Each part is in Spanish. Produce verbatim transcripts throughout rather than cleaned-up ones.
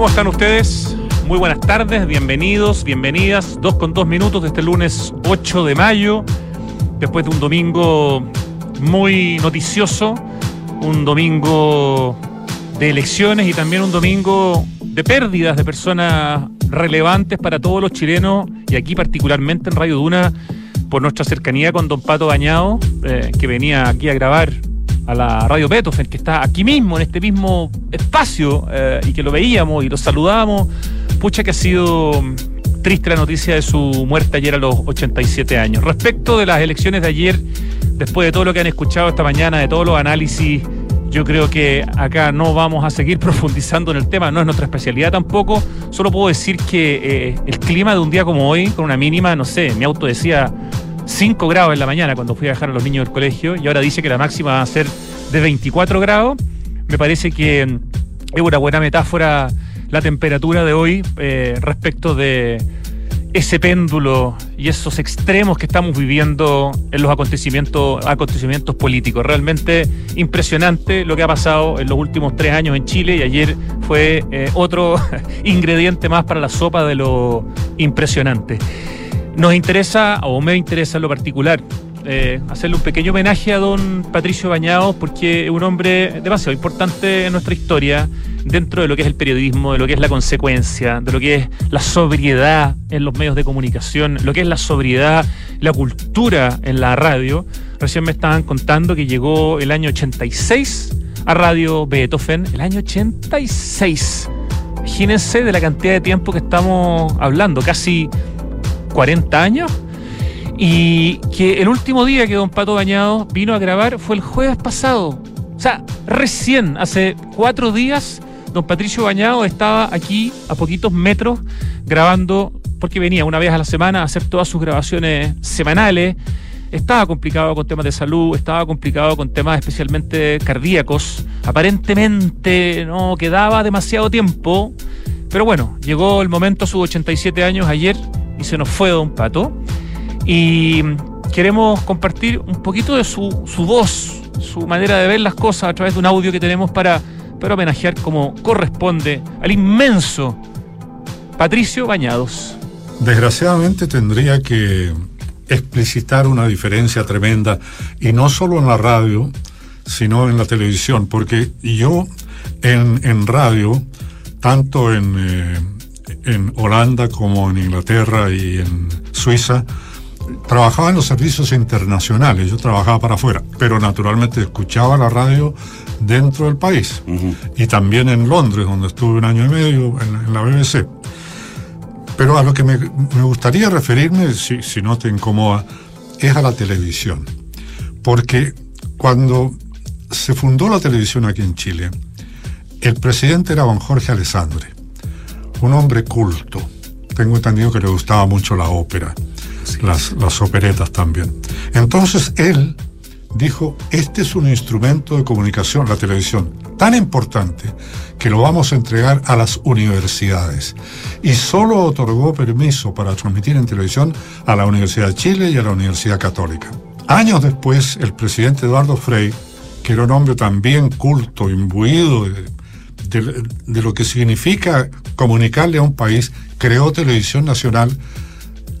¿Cómo están ustedes? Muy buenas tardes, bienvenidos, bienvenidas. Dos con dos minutos de este lunes ocho de mayo, después de un domingo muy noticioso, un domingo de elecciones y también un domingo de pérdidas de personas relevantes para todos los chilenos y aquí particularmente en Radio Duna por nuestra cercanía con don Pato Bañados, eh, que venía aquí a grabar a la Radio Beethoven, que está aquí mismo, en este mismo espacio, eh, y que lo veíamos y lo saludábamos. Pucha que ha sido triste la noticia de su muerte ayer a los ochenta y siete años. Respecto de las elecciones de ayer, después de todo lo que han escuchado esta mañana, de todos los análisis, yo creo que acá no vamos a seguir profundizando en el tema, no es nuestra especialidad tampoco. Solo puedo decir que eh, el clima de un día como hoy, con una mínima, no sé, mi auto decía cinco grados en la mañana cuando fui a dejar a los niños del colegio y ahora dice que la máxima va a ser de veinticuatro grados. Me parece que es una buena metáfora la temperatura de hoy eh, respecto de ese péndulo y esos extremos que estamos viviendo en los acontecimientos, acontecimientos políticos. Realmente impresionante lo que ha pasado en los últimos tres años en Chile y ayer fue eh, otro ingrediente más para la sopa de lo impresionante. Nos interesa, o me interesa en lo particular, eh, hacerle un pequeño homenaje a don Patricio Bañados, porque es un hombre demasiado importante en nuestra historia, dentro de lo que es el periodismo, de lo que es la consecuencia, de lo que es la sobriedad en los medios de comunicación, lo que es la sobriedad, la cultura en la radio. Recién me estaban contando que llegó el año ochenta y seis a Radio Beethoven, el año ochenta y seis. Imagínense de la cantidad de tiempo que estamos hablando, casi cuarenta años, y que el último día que don Pato Bañados vino a grabar fue el jueves pasado. O sea, recién, hace cuatro días, don Patricio Bañados estaba aquí a poquitos metros grabando, porque venía una vez a la semana a hacer todas sus grabaciones semanales. Estaba complicado con temas de salud, estaba complicado con temas especialmente cardíacos. Aparentemente no quedaba demasiado tiempo, pero bueno, llegó el momento a sus ochenta y siete años ayer, y se nos fue don Pato, y queremos compartir un poquito de su, su voz, su manera de ver las cosas a través de un audio que tenemos para, para homenajear como corresponde al inmenso Patricio Bañados. Desgraciadamente tendría que explicitar una diferencia tremenda, y no solo en la radio, sino en la televisión, porque yo en, en radio, tanto en... Eh, en Holanda como en Inglaterra y en Suiza, trabajaba en los servicios internacionales, yo trabajaba para afuera, pero naturalmente escuchaba la radio dentro del país. Uh-huh. Y también en Londres, donde estuve un año y medio en, en la B B C. Pero a lo que me, me gustaría referirme, si, si no te incomoda, es a la televisión. Porque cuando se fundó la televisión aquí en Chile, el presidente era Juan Jorge Alessandri, un hombre culto. Tengo entendido que le gustaba mucho la ópera, sí, las, las operetas también. Entonces él dijo, este es un instrumento de comunicación, la televisión, tan importante que lo vamos a entregar a las universidades. Y solo otorgó permiso para transmitir en televisión a la Universidad de Chile y a la Universidad Católica. Años después, el presidente Eduardo Frei, que era un hombre también culto, imbuido de... De, de lo que significa comunicarle a un país, creó Televisión Nacional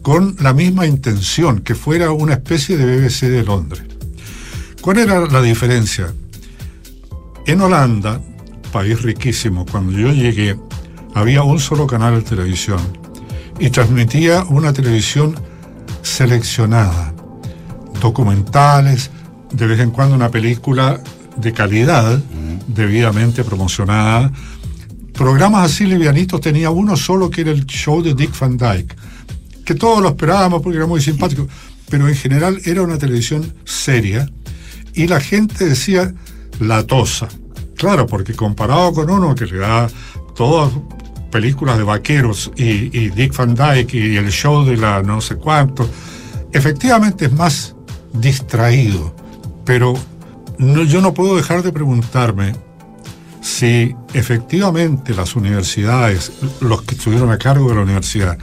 con la misma intención, que fuera una especie de B B C de Londres. ¿Cuál era la diferencia? En Holanda, país riquísimo, cuando yo llegué, había un solo canal de televisión y transmitía una televisión seleccionada, documentales, de vez en cuando una película de calidad, debidamente promocionada. Programas así livianitos, tenía uno solo que era el show de Dick Van Dyke, que todos lo esperábamos porque era muy simpático, pero en general era una televisión seria y la gente decía la tosa. Claro, porque comparado con uno que le da todas películas de vaqueros y, y Dick Van Dyke y el show de la no sé cuánto, efectivamente es más distraído, pero no, yo no puedo dejar de preguntarme si efectivamente las universidades, los que estuvieron a cargo de la universidad,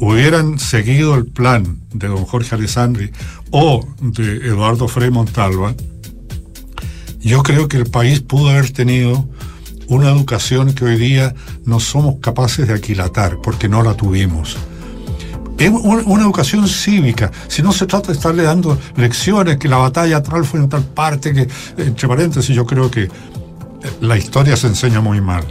hubieran seguido el plan de don Jorge Alessandri o de Eduardo Frei Montalva. Yo creo que el país pudo haber tenido una educación que hoy día no somos capaces de aquilatar porque no la tuvimos. Es una educación cívica. Si no se trata de estarle dando lecciones, que la batalla tal fue en tal parte, que, entre paréntesis, yo creo que la historia se enseña muy mal.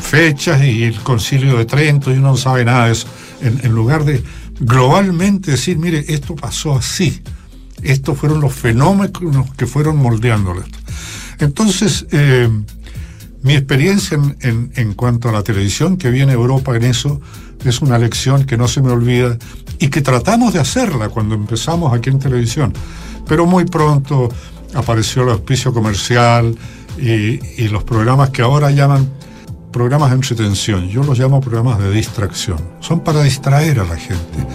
Fechas y el Concilio de Trento, y uno no sabe nada de eso. En, en lugar de globalmente decir, mire, esto pasó así. Estos fueron los fenómenos que fueron moldeándolo. Entonces, eh, mi experiencia en, en, en cuanto a la televisión que viene Europa en eso, es una lección que no se me olvida y que tratamos de hacerla cuando empezamos aquí en televisión. Pero muy pronto apareció el auspicio comercial y, y los programas que ahora llaman programas de entretención. Yo los llamo programas de distracción. Son para distraer a la gente.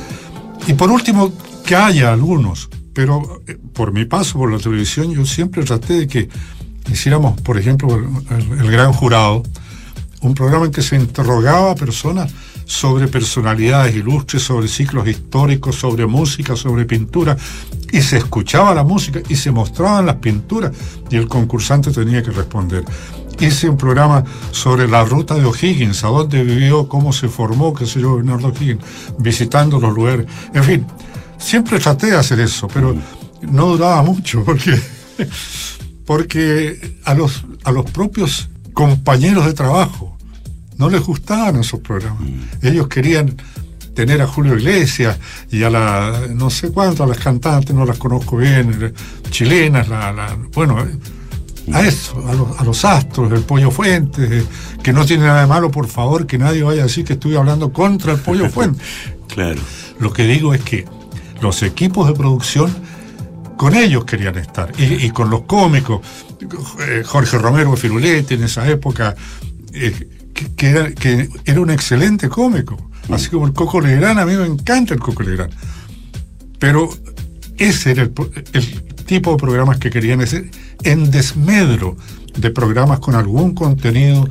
Y por último, que haya algunos. Pero por mi paso por la televisión yo siempre traté de que hiciéramos, por ejemplo, el, el Gran Jurado, un programa en que se interrogaba a personas sobre personalidades ilustres, sobre ciclos históricos, sobre música, sobre pintura, y se escuchaba la música y se mostraban las pinturas y el concursante tenía que responder. Hice un programa sobre la ruta de O'Higgins, a dónde vivió, cómo se formó, qué sé yo, Bernardo O'Higgins, visitando los lugares. En fin, siempre traté de hacer eso, pero no duraba mucho porque, porque a los, a los propios compañeros de trabajo no les gustaban esos programas. Mm. Ellos querían tener a Julio Iglesias y a la no sé cuánto, a las cantantes, no las conozco bien, chilenas, la, la, bueno, a eso, a los, a los astros, el Pollo Fuentes, eh, que no tiene nada de malo, por favor, que nadie vaya a decir que estoy hablando contra el Pollo Fuentes. Claro. Lo que digo es que los equipos de producción con ellos querían estar, y, y con los cómicos, Jorge Romero Firulete en esa época, eh, que, que, era, que era un excelente cómico, así como el Coco Legrand. A mí me encanta el Coco Legrand, pero ese era el, el tipo de programas que querían hacer, en desmedro de programas con algún contenido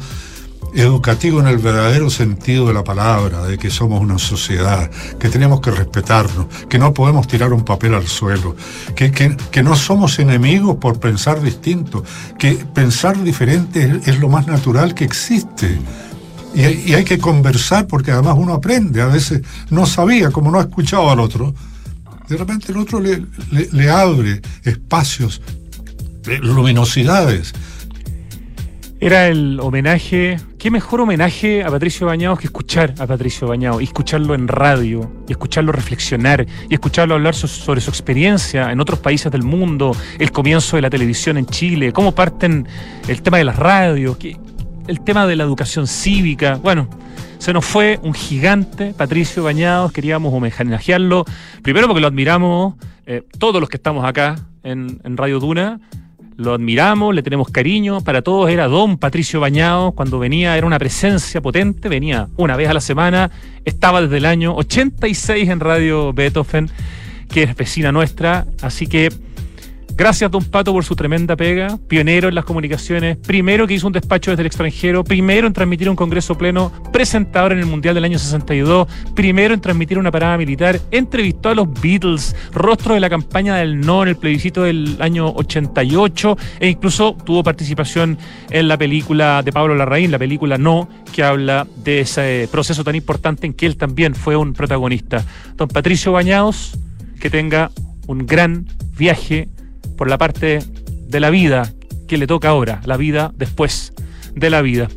educativo en el verdadero sentido de la palabra, de que somos una sociedad, que tenemos que respetarnos, que no podemos tirar un papel al suelo, que, que, que no somos enemigos por pensar distinto, que pensar diferente es, es lo más natural que existe. Y, y hay que conversar porque además uno aprende. A veces no sabía, como no ha escuchado al otro, de repente el otro le, le, le abre espacios, luminosidades. Era el homenaje. ¿Qué mejor homenaje a Patricio Bañados que escuchar a Patricio Bañados y escucharlo en radio, y escucharlo reflexionar, y escucharlo hablar so sobre su experiencia en otros países del mundo, el comienzo de la televisión en Chile, cómo parten el tema de las radios, que, el tema de la educación cívica? Bueno, se nos fue un gigante, Patricio Bañados. Queríamos homenajearlo, primero porque lo admiramos, eh, todos los que estamos acá en, en Radio Duna. Lo admiramos, le tenemos cariño. Para todos era don Patricio Bañados. Cuando venía era una presencia potente. Venía una vez a la semana. Estaba desde el año ochenta y seis en Radio Beethoven, que es vecina nuestra. Así que gracias, don Pato, por su tremenda pega. Pionero en las comunicaciones, primero que hizo un despacho desde el extranjero, primero en transmitir un congreso pleno, presentador en el Mundial del año sesenta y dos, primero en transmitir una parada militar, entrevistó a los Beatles, rostro de la campaña del no en el plebiscito del año ochenta y ocho, e incluso tuvo participación en la película de Pablo Larraín, la película No, que habla de ese proceso tan importante en que él también fue un protagonista. Don Patricio Bañados, que tenga un gran viaje por la parte de la vida que le toca ahora, la vida después de la vida.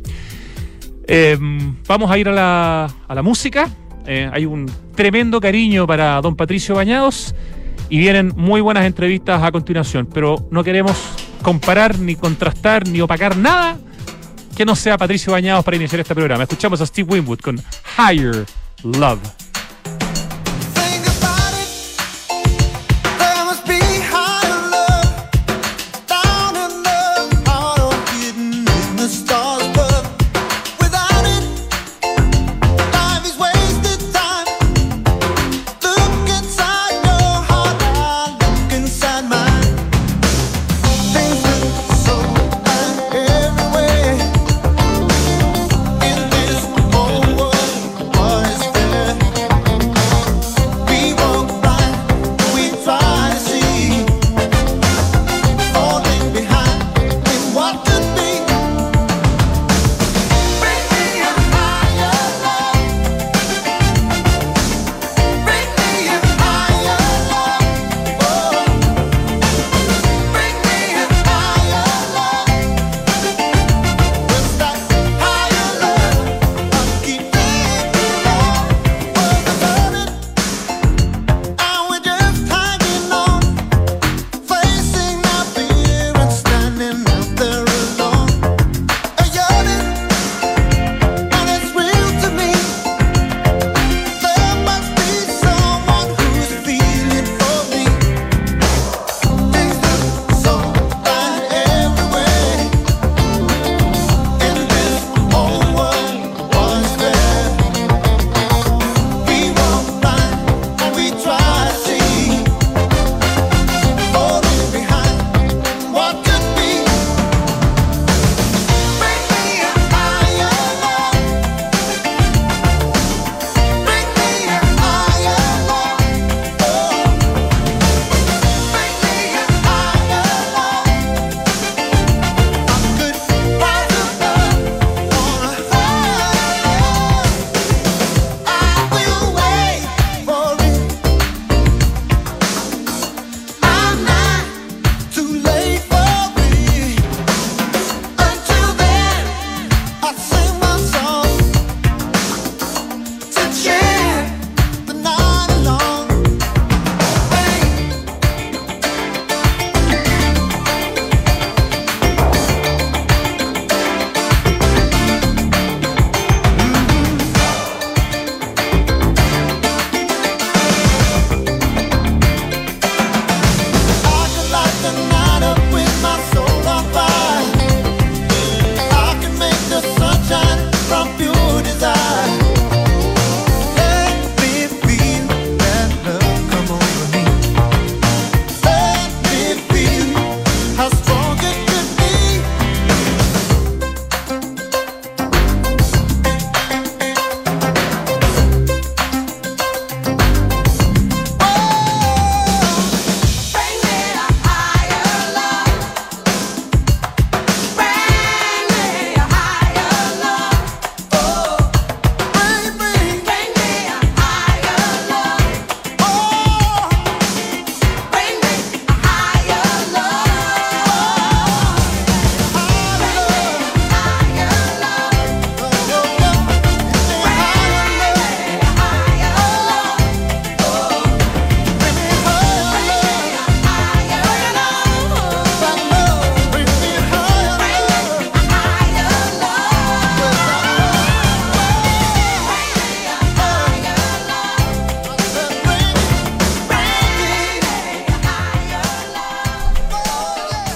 Eh, vamos a ir a la, a la música. Eh, hay un tremendo cariño para don Patricio Bañados y vienen muy buenas entrevistas a continuación, pero no queremos comparar, ni contrastar, ni opacar nada que no sea Patricio Bañados para iniciar este programa. Escuchamos a Steve Winwood con Higher Love.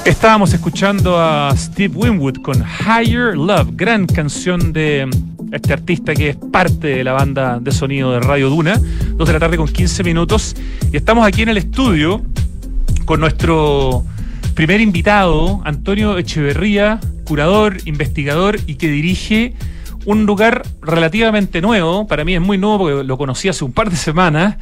Estábamos escuchando a Steve Winwood con Higher Love, gran canción de este artista que es parte de la banda de sonido de Radio Duna. Dos de la tarde con quince minutos. Y estamos aquí en el estudio con nuestro primer invitado, Antonio Echeverría, curador, investigador y que dirige un lugar relativamente nuevo. Para mí es muy nuevo porque lo conocí hace un par de semanas.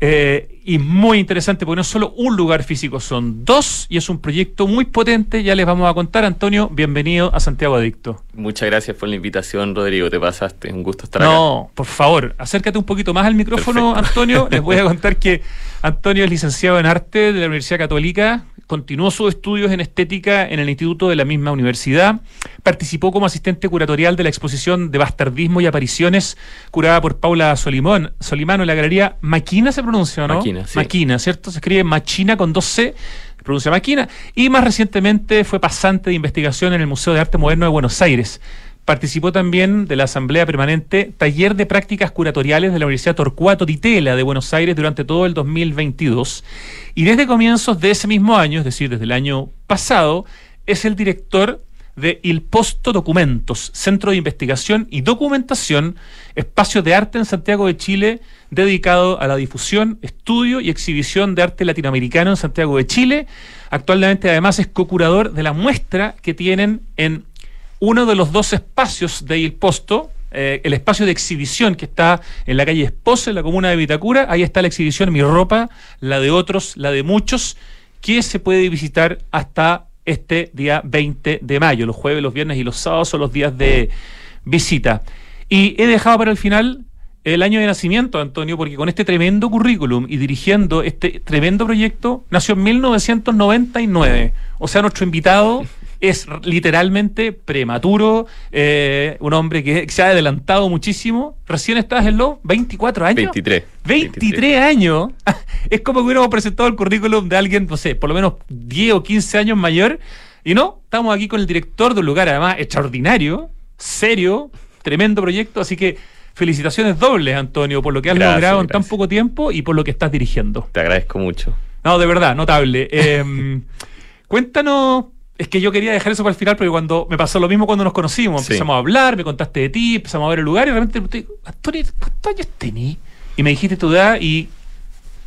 Eh, y muy interesante porque no es solo un lugar físico, son dos, y es un proyecto muy potente. Ya les vamos a contar. Antonio, bienvenido a Santiago Adicto. Muchas gracias por la invitación, Rodrigo, te pasaste, un gusto estar acá. No, por favor, acércate un poquito más al micrófono. Perfecto. Antonio, les voy a contar que Antonio es licenciado en arte de la Universidad Católica, continuó sus estudios en estética en el instituto de la misma universidad, participó como asistente curatorial de la exposición de Bastardismo y Apariciones, curada por Paula Solimón, Solimano en la Galería Machina, se pronuncia, ¿no? Machina, sí. Machina, ¿cierto? Se escribe Machina con dos C, se pronuncia Machina, y más recientemente fue pasante de investigación en el Museo de Arte Moderno de Buenos Aires. Participó también de la Asamblea Permanente Taller de Prácticas Curatoriales de la Universidad Torcuato Di Tella de Buenos Aires durante todo el dos mil veintidós. Y desde comienzos de ese mismo año, es decir, desde el año pasado, es el director de Il Posto Documentos, Centro de Investigación y Documentación, espacio de arte en Santiago de Chile, dedicado a la difusión, estudio y exhibición de arte latinoamericano en Santiago de Chile. Actualmente, además, es co-curador de la muestra que tienen en uno de los dos espacios de Il Posto, eh, el espacio de exhibición que está en la calle Esposa, en la comuna de Vitacura. Ahí está la exhibición Mi Ropa, la de otros, la de muchos, que se puede visitar hasta este día veinte de mayo. Los jueves, los viernes y los sábados son los días de visita. Y he dejado para el final el año de nacimiento, Antonio, porque con este tremendo currículum y dirigiendo este tremendo proyecto, nació en mil novecientos noventa y nueve. O sea, nuestro invitado es literalmente prematuro, eh, un hombre que se ha adelantado muchísimo. Recién estás en los veinticuatro años. veintitrés. veintitrés, veintitrés años. Es como que hubiéramos presentado el currículum de alguien, no sé, por lo menos diez o quince años mayor. Y no, estamos aquí con el director de un lugar además extraordinario, serio, tremendo proyecto. Así que felicitaciones dobles, Antonio, por lo que has gracias, logrado en gracias. tan poco tiempo y por lo que estás dirigiendo. Te agradezco mucho. No, de verdad, notable. Eh, cuéntanos. Es que yo quería dejar eso para el final, porque cuando me pasó lo mismo cuando nos conocimos, empezamos sí. a hablar, me contaste de ti, empezamos a ver el lugar y realmente te digo, Antonio, ¿cuántos años tenés? Y me dijiste tu edad y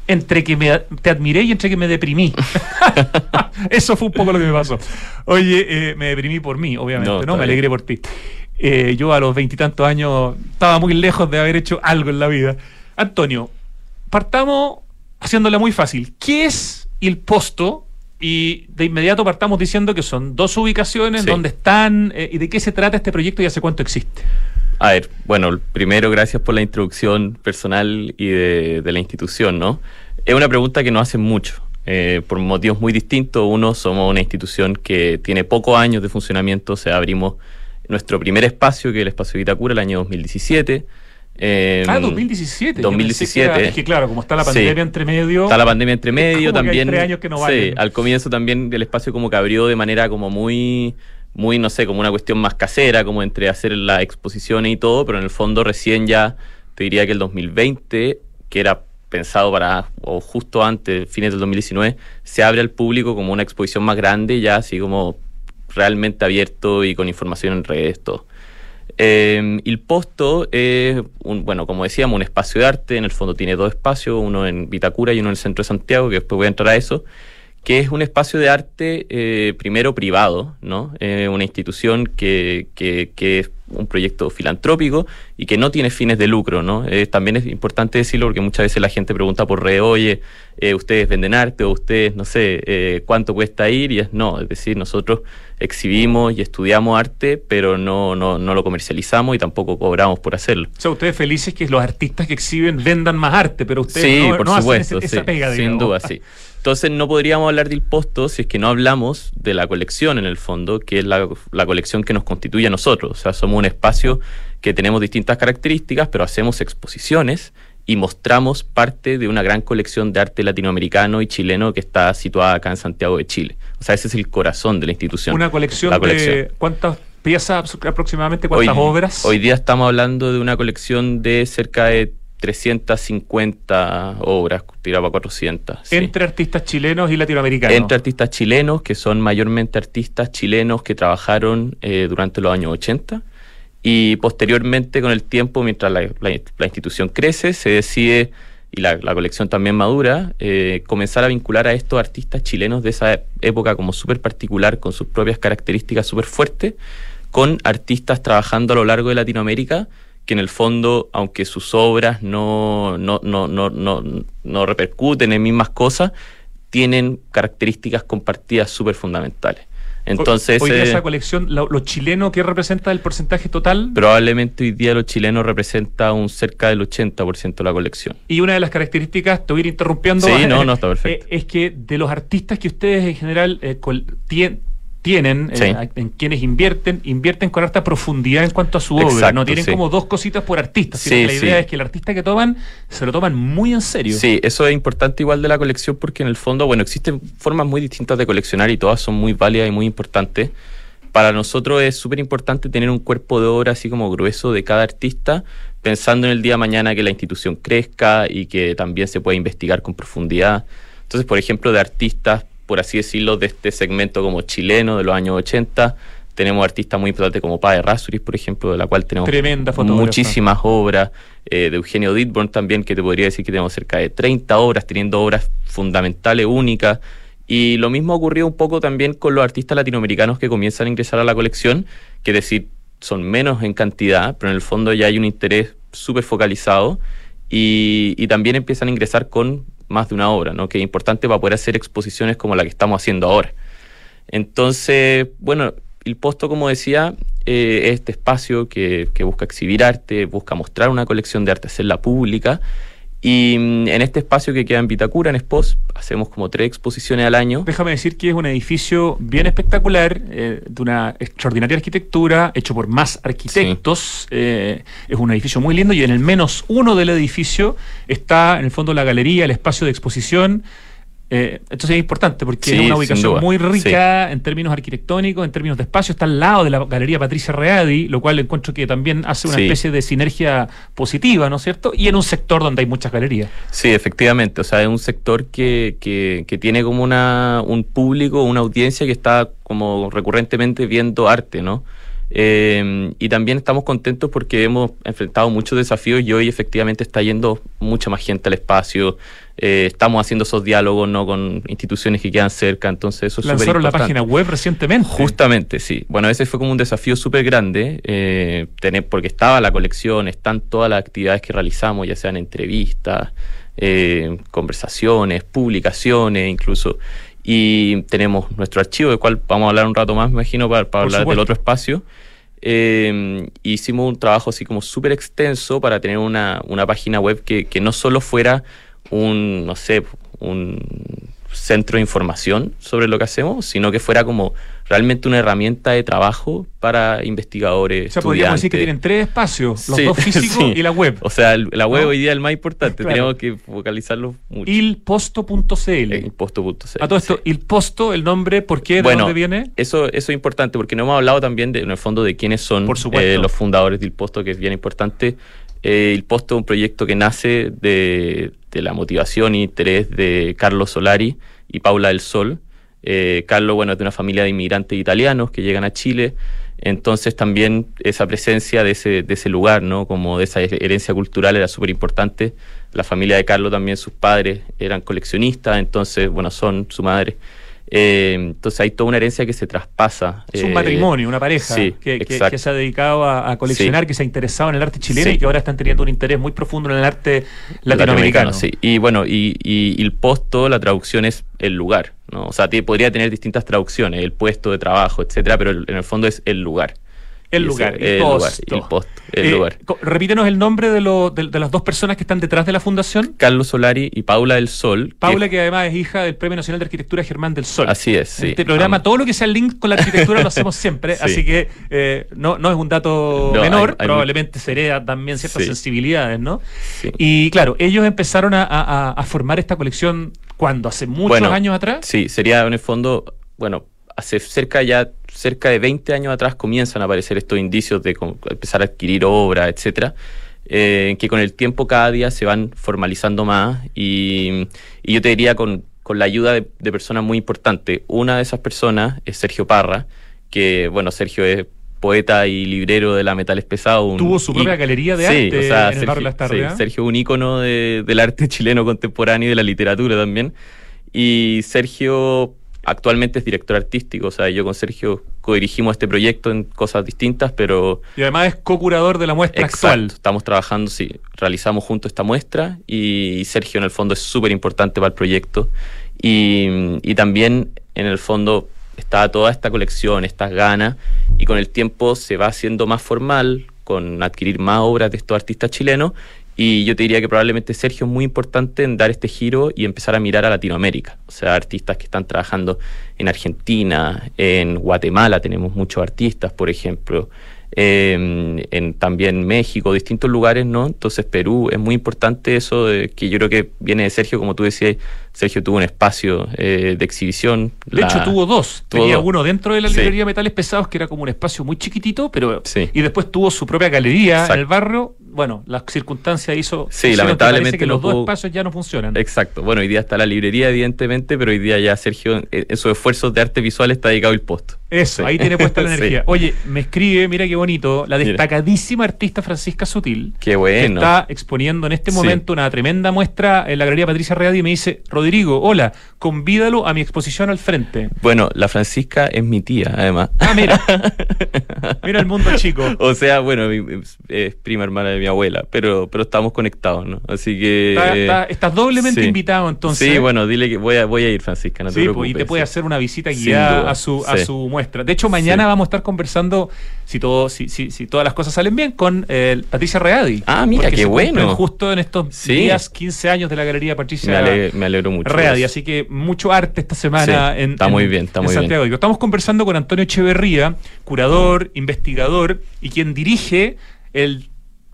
entre que me, te admiré y entre que me deprimí. Eso fue un poco lo que me pasó. Oye, eh, me deprimí por mí, obviamente, ¿no? ¿no? Me alegré por ti. Eh, yo a los veintitantos años estaba muy lejos de haber hecho algo en la vida. Antonio, partamos haciéndola muy fácil. ¿Qué es Il Posto? Y de inmediato partamos diciendo que son dos ubicaciones, sí. dónde están eh, y de qué se trata este proyecto y hace cuánto existe. A ver, bueno, primero gracias por la introducción personal y de, de la institución, ¿no? Es una pregunta que nos hacen mucho, eh, por motivos muy distintos. Uno, somos una institución que tiene pocos años de funcionamiento, o sea, abrimos nuestro primer espacio, que es el espacio Vitacura, el año dos mil diecisiete. Eh, ah, dos mil diecisiete. dos mil diecisiete. Era, es que claro, como está la pandemia sí, entre medio. Está la pandemia entre medio también. Tres años que no valen. Sí, al comienzo también el espacio como que abrió de manera como muy, muy, no sé, como una cuestión más casera, como entre hacer las exposiciones y todo, pero en el fondo recién ya, te diría que el dos mil veinte, que era pensado para, o justo antes, fines del dos mil diecinueve, se abre al público como una exposición más grande, ya así como realmente abierto y con información en redes, todo. Eh, Il Posto es, un, bueno, como decíamos, un espacio de arte. En el fondo tiene dos espacios, uno en Vitacura y uno en el centro de Santiago, que después voy a entrar a eso, que es un espacio de arte eh, primero privado, ¿no? Eh, una institución que, que, que es un proyecto filantrópico y que no tiene fines de lucro, ¿no? Eh, también es importante decirlo porque muchas veces la gente pregunta por re, oye, eh, ustedes venden arte o ustedes, no sé, eh, cuánto cuesta ir, y es no, es decir, nosotros exhibimos y estudiamos arte, pero no, no, no lo comercializamos y tampoco cobramos por hacerlo. O sea, ustedes felices que los artistas que exhiben vendan más arte, pero ustedes sí, no, por no supuesto, hacen ese, sí, esa pega, digamos. Sin duda, sí. Entonces no podríamos hablar de Il Posto si es que no hablamos de la colección en el fondo, que es la, la colección que nos constituye a nosotros. O sea, somos un espacio que tenemos distintas características, pero hacemos exposiciones y mostramos parte de una gran colección de arte latinoamericano y chileno que está situada acá en Santiago de Chile. O sea, ese es el corazón de la institución. Una colección, la colección. de cuántas piezas aproximadamente, cuántas hoy, obras. Hoy día estamos hablando de una colección de cerca de trescientas cincuenta obras, tiraba cuatrocientas. ¿Entre sí. artistas chilenos y latinoamericanos? Entre artistas chilenos, que son mayormente artistas chilenos que trabajaron eh, durante los años ochenta, y posteriormente, con el tiempo, mientras la, la, la institución crece, se decide, y la, la colección también madura, eh, comenzar a vincular a estos artistas chilenos de esa época como súper particular, con sus propias características súper fuertes, con artistas trabajando a lo largo de Latinoamérica, que en el fondo, aunque sus obras no, no, no, no, no, no repercuten en mismas cosas, tienen características compartidas súper fundamentales. Entonces, hoy día eh, esa colección, lo, ¿los chilenos qué representa el porcentaje total? Probablemente hoy día los chilenos representa un cerca del ochenta por ciento de la colección. Y una de las características, te voy a ir interrumpiendo. Sí, a, no, no está perfecto. Eh, es que de los artistas que ustedes en general eh, col, tien, tienen, sí. eh, en quienes invierten, invierten con harta profundidad en cuanto a su Exacto, obra. No tienen sí. como dos cositas por artista, sino sí, que la idea sí. es que el artista que toman, se lo toman muy en serio. Sí, eso es importante igual de la colección, porque en el fondo, bueno, existen formas muy distintas de coleccionar y todas son muy válidas y muy importantes. Para nosotros es súper importante tener un cuerpo de obra así como grueso de cada artista, pensando en el día de mañana que la institución crezca y que también se pueda investigar con profundidad. Entonces, por ejemplo, de artistas, por así decirlo, de este segmento como chileno de los años ochenta, tenemos artistas muy importantes como Paula Errázuriz, por ejemplo, de la cual tenemos tremenda muchísimas obras, eh, de Eugenio Dittborn también, que te podría decir que tenemos cerca de treinta obras, teniendo obras fundamentales, únicas, y lo mismo ha ocurrido un poco también con los artistas latinoamericanos que comienzan a ingresar a la colección, que es decir, son menos en cantidad, pero en el fondo ya hay un interés súper focalizado, y, y también empiezan a ingresar con más de una obra, ¿no? Que es importante para poder hacer exposiciones como la que estamos haciendo ahora. Entonces, bueno, Il Posto, como decía, eh, es este espacio que, que busca exhibir arte, busca mostrar una colección de arte, hacerla pública, y en este espacio que queda en Vitacura, en Esposa, hacemos como tres exposiciones al año. Déjame decir que es un edificio bien espectacular, eh, de una extraordinaria arquitectura, hecho por más arquitectos. Sí. Eh, es un edificio muy lindo, y en el menos uno del edificio está, en el fondo, la galería, el espacio de exposición. Eh, entonces es importante porque sí, es una ubicación muy rica sí. en términos arquitectónicos, en términos de espacio. Está al lado de la Galería Patricia Ready, lo cual encuentro que también hace una sí. especie de sinergia positiva, ¿no es cierto? Y en un sector donde hay muchas galerías. Sí, efectivamente, o sea, es un sector que, que, que tiene como una un público, una audiencia que está como recurrentemente viendo arte, ¿no? Eh, y también estamos contentos porque hemos enfrentado muchos desafíos y hoy efectivamente está yendo mucha más gente al espacio. Eh, estamos haciendo esos diálogos, ¿no?, con instituciones que quedan cerca, entonces eso es súper importante. Lanzaron la página web recientemente. Justamente, sí. Bueno, ese fue como un desafío súper grande, eh, tener, porque estaba la colección, están todas las actividades que realizamos, ya sean entrevistas, eh, conversaciones, publicaciones incluso. Y tenemos nuestro archivo, del cual vamos a hablar un rato más, me imagino, para, para hablar del otro espacio. Eh, hicimos un trabajo así como súper extenso para tener una, una página web que, que no solo fuera un, no sé, un centro de información sobre lo que hacemos, sino que fuera como realmente una herramienta de trabajo para investigadores, o sea, estudiantes. Podríamos decir que tienen tres espacios, los sí, dos físicos sí. y la web. O sea, el, la web ¿no? hoy día es el más importante, claro. Tenemos que focalizarlo mucho. il posto punto c l il posto punto c l A todo esto, sí. Il Posto, el nombre, ¿por qué? ¿De bueno, dónde viene? Eso, eso es importante, porque no hemos hablado también, de, en el fondo, de quiénes son eh, los fundadores de Il Posto, que es bien importante. Eh, Il Posto es un proyecto que nace de, de la motivación y interés de Carlos Solari y Paula del Sol. Eh, Carlos, bueno, es de una familia de inmigrantes italianos que llegan a Chile, entonces también esa presencia de ese, de ese lugar, ¿no?, como de esa herencia cultural era súper importante. La familia de Carlos también, sus padres eran coleccionistas, entonces, bueno, son su madre. Eh, entonces hay toda una herencia que se traspasa. Es un eh, matrimonio, una pareja sí, que, que, que se ha dedicado a, a coleccionar, sí. que se ha interesado en el arte chileno sí. y que ahora están teniendo un interés muy profundo en el arte latinoamericano. latinoamericano sí. Y bueno, y, y, y Il Posto, la traducción es el lugar, ¿no? O sea, te, podría tener distintas traducciones, el puesto de trabajo, etcétera, pero el, en el fondo es el lugar. El lugar, el, el lugar, Il Posto, el eh, lugar. Repítenos el nombre de, lo, de, de las dos personas que están detrás de la fundación. Carlos Solari y Paula del Sol. Paula, que, que además es hija del Premio Nacional de Arquitectura Germán del Sol. Así es, sí. Este programa, um, todo lo que sea link con la arquitectura lo hacemos siempre, sí. así que eh, no, no es un dato no, menor, hay, hay probablemente hay... se hereda también ciertas sí. sensibilidades, ¿no? Sí. Y claro, ellos empezaron a, a, a formar esta colección, ¿cuándo? ¿Hace muchos bueno, años atrás? Sí, sería en el fondo, bueno, hace cerca ya... cerca de veinte años atrás comienzan a aparecer estos indicios de empezar a adquirir obras, etcétera. eh, que con el tiempo cada día se van formalizando más y, y yo te diría con, con la ayuda de, de personas muy importantes. Una de esas personas es Sergio Parra, que bueno, Sergio es poeta y librero de la Metales Pesados. Tuvo su propia galería de sí, arte o sea, en Sergio, el barrio Lastarria. Sí, Sergio es un ícono de, del arte chileno contemporáneo y de la literatura también. Y Sergio actualmente es director artístico, o sea, yo con Sergio codirigimos este proyecto en cosas distintas, pero... Y además es co-curador de la muestra exacto, actual. Estamos trabajando, sí, realizamos juntos esta muestra y Sergio en el fondo es súper importante para el proyecto. Y, y también en el fondo... está toda esta colección, estas ganas, y con el tiempo se va haciendo más formal, con adquirir más obras de estos artistas chilenos, y yo te diría que probablemente Sergio es muy importante en dar este giro y empezar a mirar a Latinoamérica, o sea, artistas que están trabajando en Argentina, en Guatemala tenemos muchos artistas, por ejemplo, eh, en también México, distintos lugares, ¿no? Entonces Perú, es muy importante eso, de, que yo creo que viene de Sergio, como tú decías, Sergio tuvo un espacio eh, de exhibición. De la... hecho tuvo dos, tuvo tenía dos. Uno dentro de la librería sí. Metales Pesados, que era como un espacio muy chiquitito, pero sí. Y después tuvo su propia galería exacto. En el barrio, bueno, las circunstancias hizo... Sí, lamentablemente que los no puedo... dos espacios ya no funcionan. Exacto, bueno, hoy día está la librería evidentemente, pero hoy día ya Sergio, en sus esfuerzos de arte visual está dedicado al posto. Eso, sí. Ahí tiene puesta la energía. Sí. Oye, me escribe, mira qué bonito, la destacadísima mira. Artista Francisca Sutil. Qué bueno. Que está exponiendo en este momento sí. Una tremenda muestra en la Galería Patricia Ready y me dice... Rodrigo, hola, convídalo a mi exposición al frente. Bueno, la Francisca es mi tía, además. Ah, mira. Mira el mundo chico. O sea, bueno, es prima hermana de mi abuela, pero, pero estamos conectados, ¿no? Así que... Está, está, estás doblemente sí. Invitado, entonces. Sí, bueno, dile que voy a, voy a ir, Francisca, no sí, te preocupes. Y te puede hacer una visita guiada a su, sí. a su muestra. De hecho, mañana sí. Vamos a estar conversando, si, todo, si, si, si todas las cosas salen bien, con eh, Patricia Ready. Ah, mira, qué bueno. Justo en estos sí. Días, quince años de la Galería Patricia Ready. Me alegro mucho. Ready, así que mucho arte esta semana sí, en, está en, muy bien, está en muy Santiago. Bien. Estamos conversando con Antonio Echeverría, curador, investigador y quien dirige el,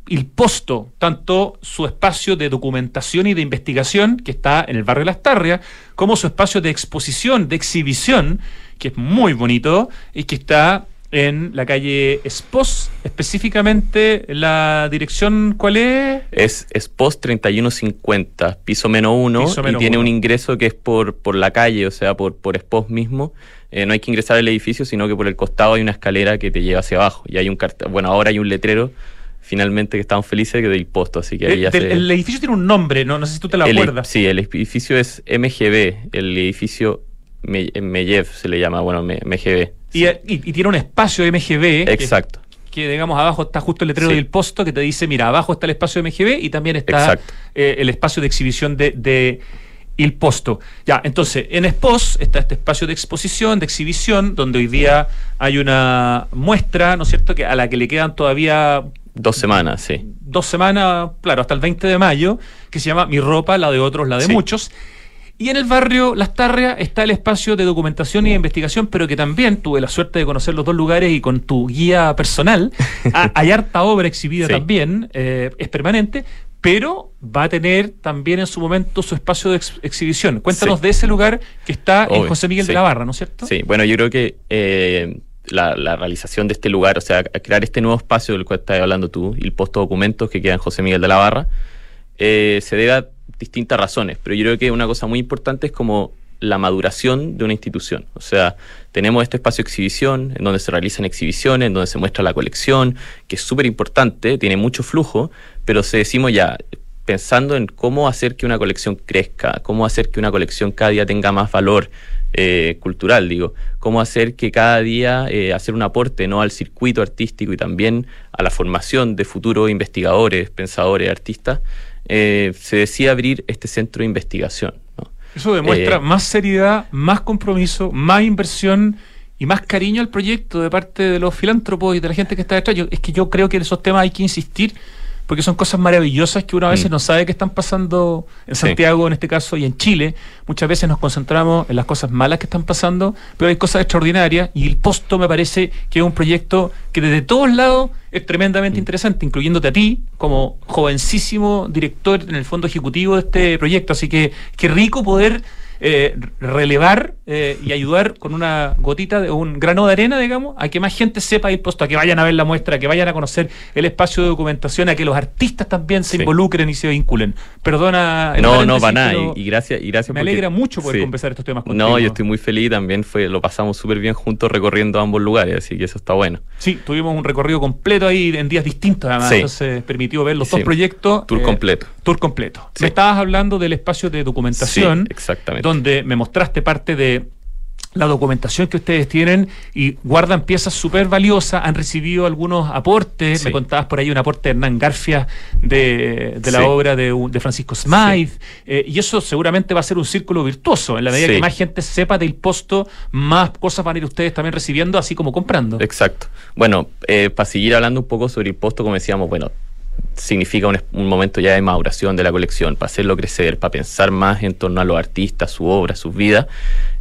el Posto, tanto su espacio de documentación y de investigación que está en el barrio Lastarria, como su espacio de exposición, de exhibición, que es muy bonito y que está en la calle Esposa, específicamente la dirección, ¿cuál es? Es Esposa treinta y uno cincuenta, piso menos uno, piso menos y tiene uno. Un ingreso que es por, por la calle, o sea, por, por Esposa mismo. Eh, no hay que ingresar al edificio, sino que por el costado hay una escalera que te lleva hacia abajo. Y hay un cartel, bueno, ahora hay un letrero, finalmente que estamos felices, que del Posto, así que ahí el, ya del, se... El edificio tiene un nombre, no, no sé si tú te lo el, acuerdas. Sí, el edificio es M G B, el edificio Me, Meyev se le llama, bueno, me, M G B. Y, y, y tiene un espacio de M G B. Exacto. Que, que digamos abajo está justo el letrero sí. Del Posto que te dice, mira, abajo está el espacio de M G B y también está eh, el espacio de exhibición de, de Il Posto. Ya, entonces, en Espos está este espacio de exposición, de exhibición, donde hoy día hay una muestra, ¿no es cierto?, que a la que le quedan todavía... Dos semanas, sí. Dos semanas, claro, hasta el veinte de mayo, que se llama Mi Ropa, la de otros, la de sí. Muchos. Y en el barrio Lastarria está el espacio de documentación y de investigación, pero que también tuve la suerte de conocer los dos lugares y con tu guía personal, a, hay harta obra exhibida sí. También, eh, es permanente, pero va a tener también en su momento su espacio de ex exhibición. Cuéntanos sí. De ese lugar que está obvio, en José Miguel sí. De la Barra, ¿no es cierto? Sí, bueno, yo creo que eh, la, la realización de este lugar, o sea, crear este nuevo espacio del cual estás hablando tú, y el Posto Documentos que queda en José Miguel de la Barra, eh, se debe a distintas razones, pero yo creo que una cosa muy importante es como la maduración de una institución, o sea, tenemos este espacio de exhibición, en donde se realizan exhibiciones, en donde se muestra la colección, que es súper importante, tiene mucho flujo, pero se decimos ya, pensando en cómo hacer que una colección crezca, cómo hacer que una colección cada día tenga más valor eh, cultural, digo, cómo hacer que cada día eh, hacer un aporte, ¿no?, al circuito artístico y también a la formación de futuros investigadores, pensadores, artistas. Eh, se decide abrir este centro de investigación, ¿no? Eso demuestra eh, más seriedad, más compromiso, más inversión y más cariño al proyecto de parte de los filántropos y de la gente que está detrás. Yo, es que yo creo que en esos temas hay que insistir porque son cosas maravillosas que uno a veces mm. no sabe que están pasando en Santiago, sí. En este caso, y en Chile. Muchas veces nos concentramos en las cosas malas que están pasando, pero hay cosas extraordinarias y el Posto me parece que es un proyecto que desde todos lados es tremendamente mm. interesante, incluyéndote a ti como jovencísimo director en el fondo ejecutivo de este proyecto. Así que qué rico poder eh, relevar eh, y ayudar con una gotita, de un grano de arena, digamos, a que más gente sepa El Posto, a que vayan a ver la muestra, a que vayan a conocer el espacio de documentación, a que los artistas también se sí. involucren y se vinculen. Perdona. No, no, para nada. Y, y gracias, y gracias. Me porque, alegra mucho poder sí. conversar estos temas contigo. No, yo estoy muy feliz también. Fue, lo pasamos súper bien juntos recorriendo ambos lugares, así que eso está bueno. Sí, tuvimos un recorrido completo ahí en días distintos, además. Sí. Entonces permitió ver los sí. dos proyectos. Tour eh, completo. Tour completo. Sí. Me estabas hablando del espacio de documentación. Sí, exactamente. Donde me mostraste parte de la documentación que ustedes tienen y guardan piezas súper valiosas, han recibido algunos aportes, sí. me contabas por ahí un aporte de Hernán Garfias de, de la sí. obra de, de Francisco Smythe, sí. eh, y eso seguramente va a ser un círculo virtuoso, en la medida sí. que más gente sepa del Posto, más cosas van a ir ustedes también recibiendo, así como comprando. Exacto. Bueno, eh, para seguir hablando un poco sobre El Posto, como decíamos, bueno, significa un, un momento ya de maduración de la colección, para hacerlo crecer, para pensar más en torno a los artistas, su obra, sus vidas,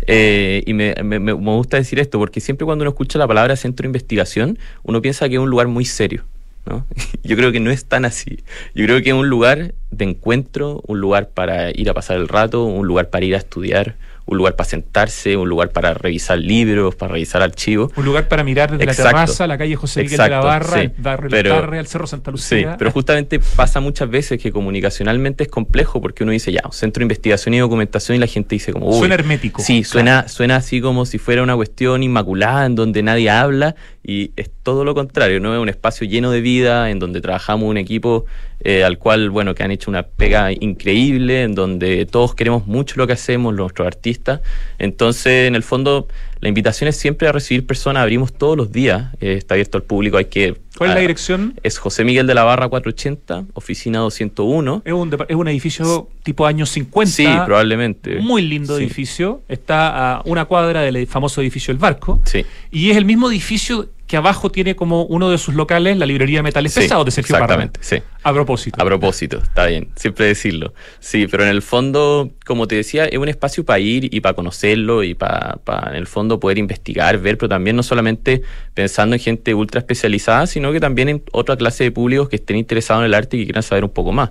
eh, y me, me, me gusta decir esto porque siempre cuando uno escucha la palabra centro de investigación uno piensa que es un lugar muy serio, ¿no? Yo creo que no es tan así. Yo creo que es un lugar de encuentro, un lugar para ir a pasar el rato, un lugar para ir a estudiar, un lugar para sentarse, un lugar para revisar libros, para revisar archivos. Un lugar para mirar desde Exacto. la terraza, la calle José Miguel Exacto, de la Barra, sí. el barrio pero, Lastarria, el Cerro Santa Lucía. Sí, pero justamente pasa muchas veces que comunicacionalmente es complejo porque uno dice, ya, un centro de investigación y documentación, y la gente dice como... Suena hermético. Sí, suena, claro. suena así como si fuera una cuestión inmaculada en donde nadie habla, y es todo lo contrario, ¿no? Es un espacio lleno de vida en donde trabajamos un equipo... Eh, al cual, bueno, que han hecho una pega increíble, en donde todos queremos mucho lo que hacemos, nuestros artistas. Entonces, en el fondo, la invitación es siempre a recibir personas. Abrimos todos los días, eh, está abierto al público, hay que... ¿Cuál es la dirección? Es José Miguel de la Barra cuatrocientos ochenta, oficina doscientos uno. Es un, es un edificio tipo años cincuenta. Sí, probablemente. Muy lindo sí. edificio. Está a una cuadra del famoso edificio El Barco. Sí. Y es el mismo edificio que abajo tiene como uno de sus locales la librería Metales Pesados sí, de Sergio Parra. Exactamente, sí. A propósito. A propósito, está bien, siempre decirlo. Sí, pero en el fondo, como te decía, es un espacio para ir y para conocerlo y para, para en el fondo poder investigar, ver, pero también no solamente pensando en gente ultra especializada, sino que también en otra clase de públicos que estén interesados en el arte y que quieran saber un poco más.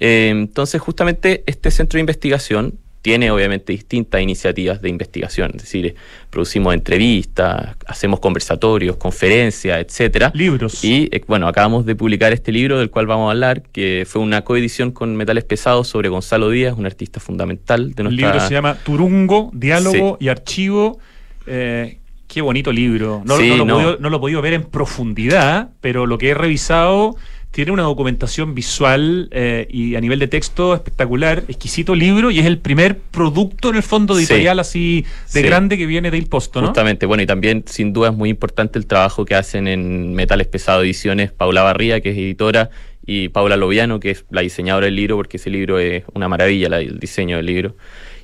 Eh, entonces, justamente este centro de investigación tiene obviamente distintas iniciativas de investigación, es decir, producimos entrevistas, hacemos conversatorios, conferencias, etcétera. Libros. Y bueno, acabamos de publicar este libro del cual vamos a hablar, que fue una coedición con Metales Pesados sobre Gonzalo Díaz, un artista fundamental de nuestra... El libro se llama Turungo, Diálogo sí. y Archivo. Eh, qué bonito libro. No, sí, no, lo no. Podido, no lo he podido ver en profundidad, pero lo que he revisado... Tiene una documentación visual eh, y a nivel de texto espectacular, exquisito libro, y es el primer producto en el fondo editorial sí, así de sí. grande que viene de Il Posto, ¿no? Justamente, bueno, y también sin duda es muy importante el trabajo que hacen en Metales Pesados Ediciones Paula Barría, que es editora, y Paula Loviano, que es la diseñadora del libro, porque ese libro es una maravilla, la, el diseño del libro.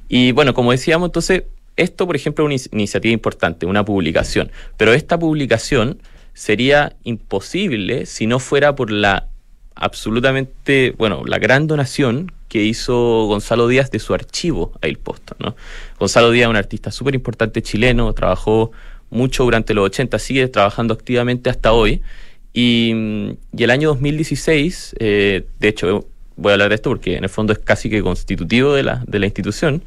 Y bueno, como decíamos, entonces, esto por ejemplo es una in- iniciativa importante, una publicación, pero esta publicación sería imposible si no fuera por la absolutamente, bueno, la gran donación que hizo Gonzalo Díaz de su archivo a Il Posto, ¿no? Gonzalo Díaz es un artista súper importante chileno, trabajó mucho durante los ochenta, sigue trabajando activamente hasta hoy, y, y el año dos mil dieciséis, eh, de hecho voy a hablar de esto porque en el fondo es casi que constitutivo de la, de la institución,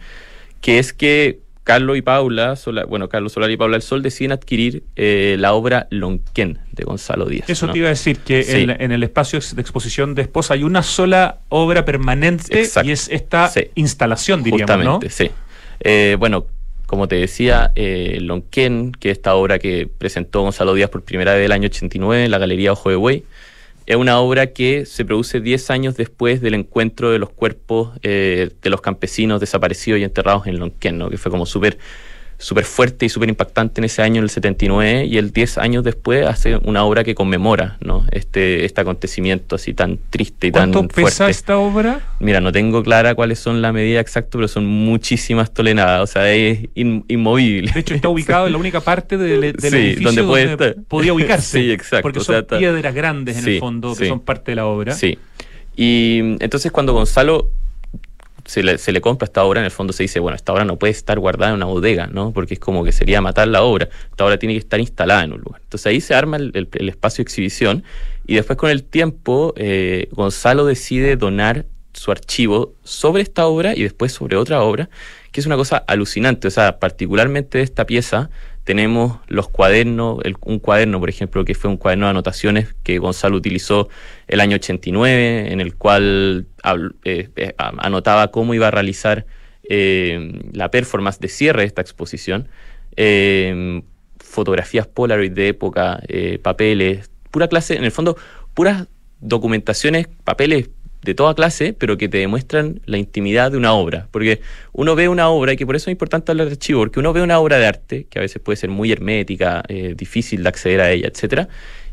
que es que Carlos y Paula, Sola, bueno, Carlos Solari y Paula del Sol deciden adquirir eh, la obra Lonquén de Gonzalo Díaz. Eso, ¿no? Te iba a decir que sí. en, en el espacio de exposición de Esposa hay una sola obra permanente. Exacto. Y es esta sí. instalación, diríamos, justamente, ¿no? Sí. Eh, bueno, como te decía, eh, Lonquén, que es esta obra que presentó Gonzalo Díaz por primera vez el año ochenta y nueve en la Galería Ojo de Buey, es una obra que se produce diez años después del encuentro de los cuerpos eh, de los campesinos desaparecidos y enterrados en Lonquén, ¿no? Que fue como súper súper fuerte y súper impactante en ese año, en el setenta y nueve, y el diez años después hace una obra que conmemora, ¿no? este este acontecimiento así tan triste y tan fuerte. ¿Cuánto pesa esta obra? Mira, no tengo clara cuáles son las medidas exactas, pero son muchísimas toneladas, o sea, es in, inmovible. De hecho, está ubicado en la única parte del, del sí, edificio donde, puede donde estar. Podía ubicarse. Sí, exacto. Porque son, o sea, está... piedras grandes en sí, el fondo, sí. que son parte de la obra. Sí. Y entonces cuando Gonzalo Se le, se le compra esta obra, en el fondo se dice, bueno, esta obra no puede estar guardada en una bodega, ¿no? Porque es como que sería matar la obra. Esta obra tiene que estar instalada en un lugar. Entonces ahí se arma el, el, el espacio de exhibición, y después con el tiempo eh, Gonzalo decide donar su archivo sobre esta obra y después sobre otra obra, que es una cosa alucinante. O sea, particularmente de esta pieza tenemos los cuadernos, el, un cuaderno, por ejemplo, que fue un cuaderno de anotaciones que Gonzalo utilizó el año ochenta y nueve, en el cual eh, eh, anotaba cómo iba a realizar eh, la performance de cierre de esta exposición, eh, fotografías Polaroid de época, eh, papeles, pura clase, en el fondo, puras documentaciones, papeles de toda clase, pero que te demuestran la intimidad de una obra, porque uno ve una obra, y que por eso es importante hablar de archivo, porque uno ve una obra de arte, que a veces puede ser muy hermética, eh, difícil de acceder a ella, etcétera,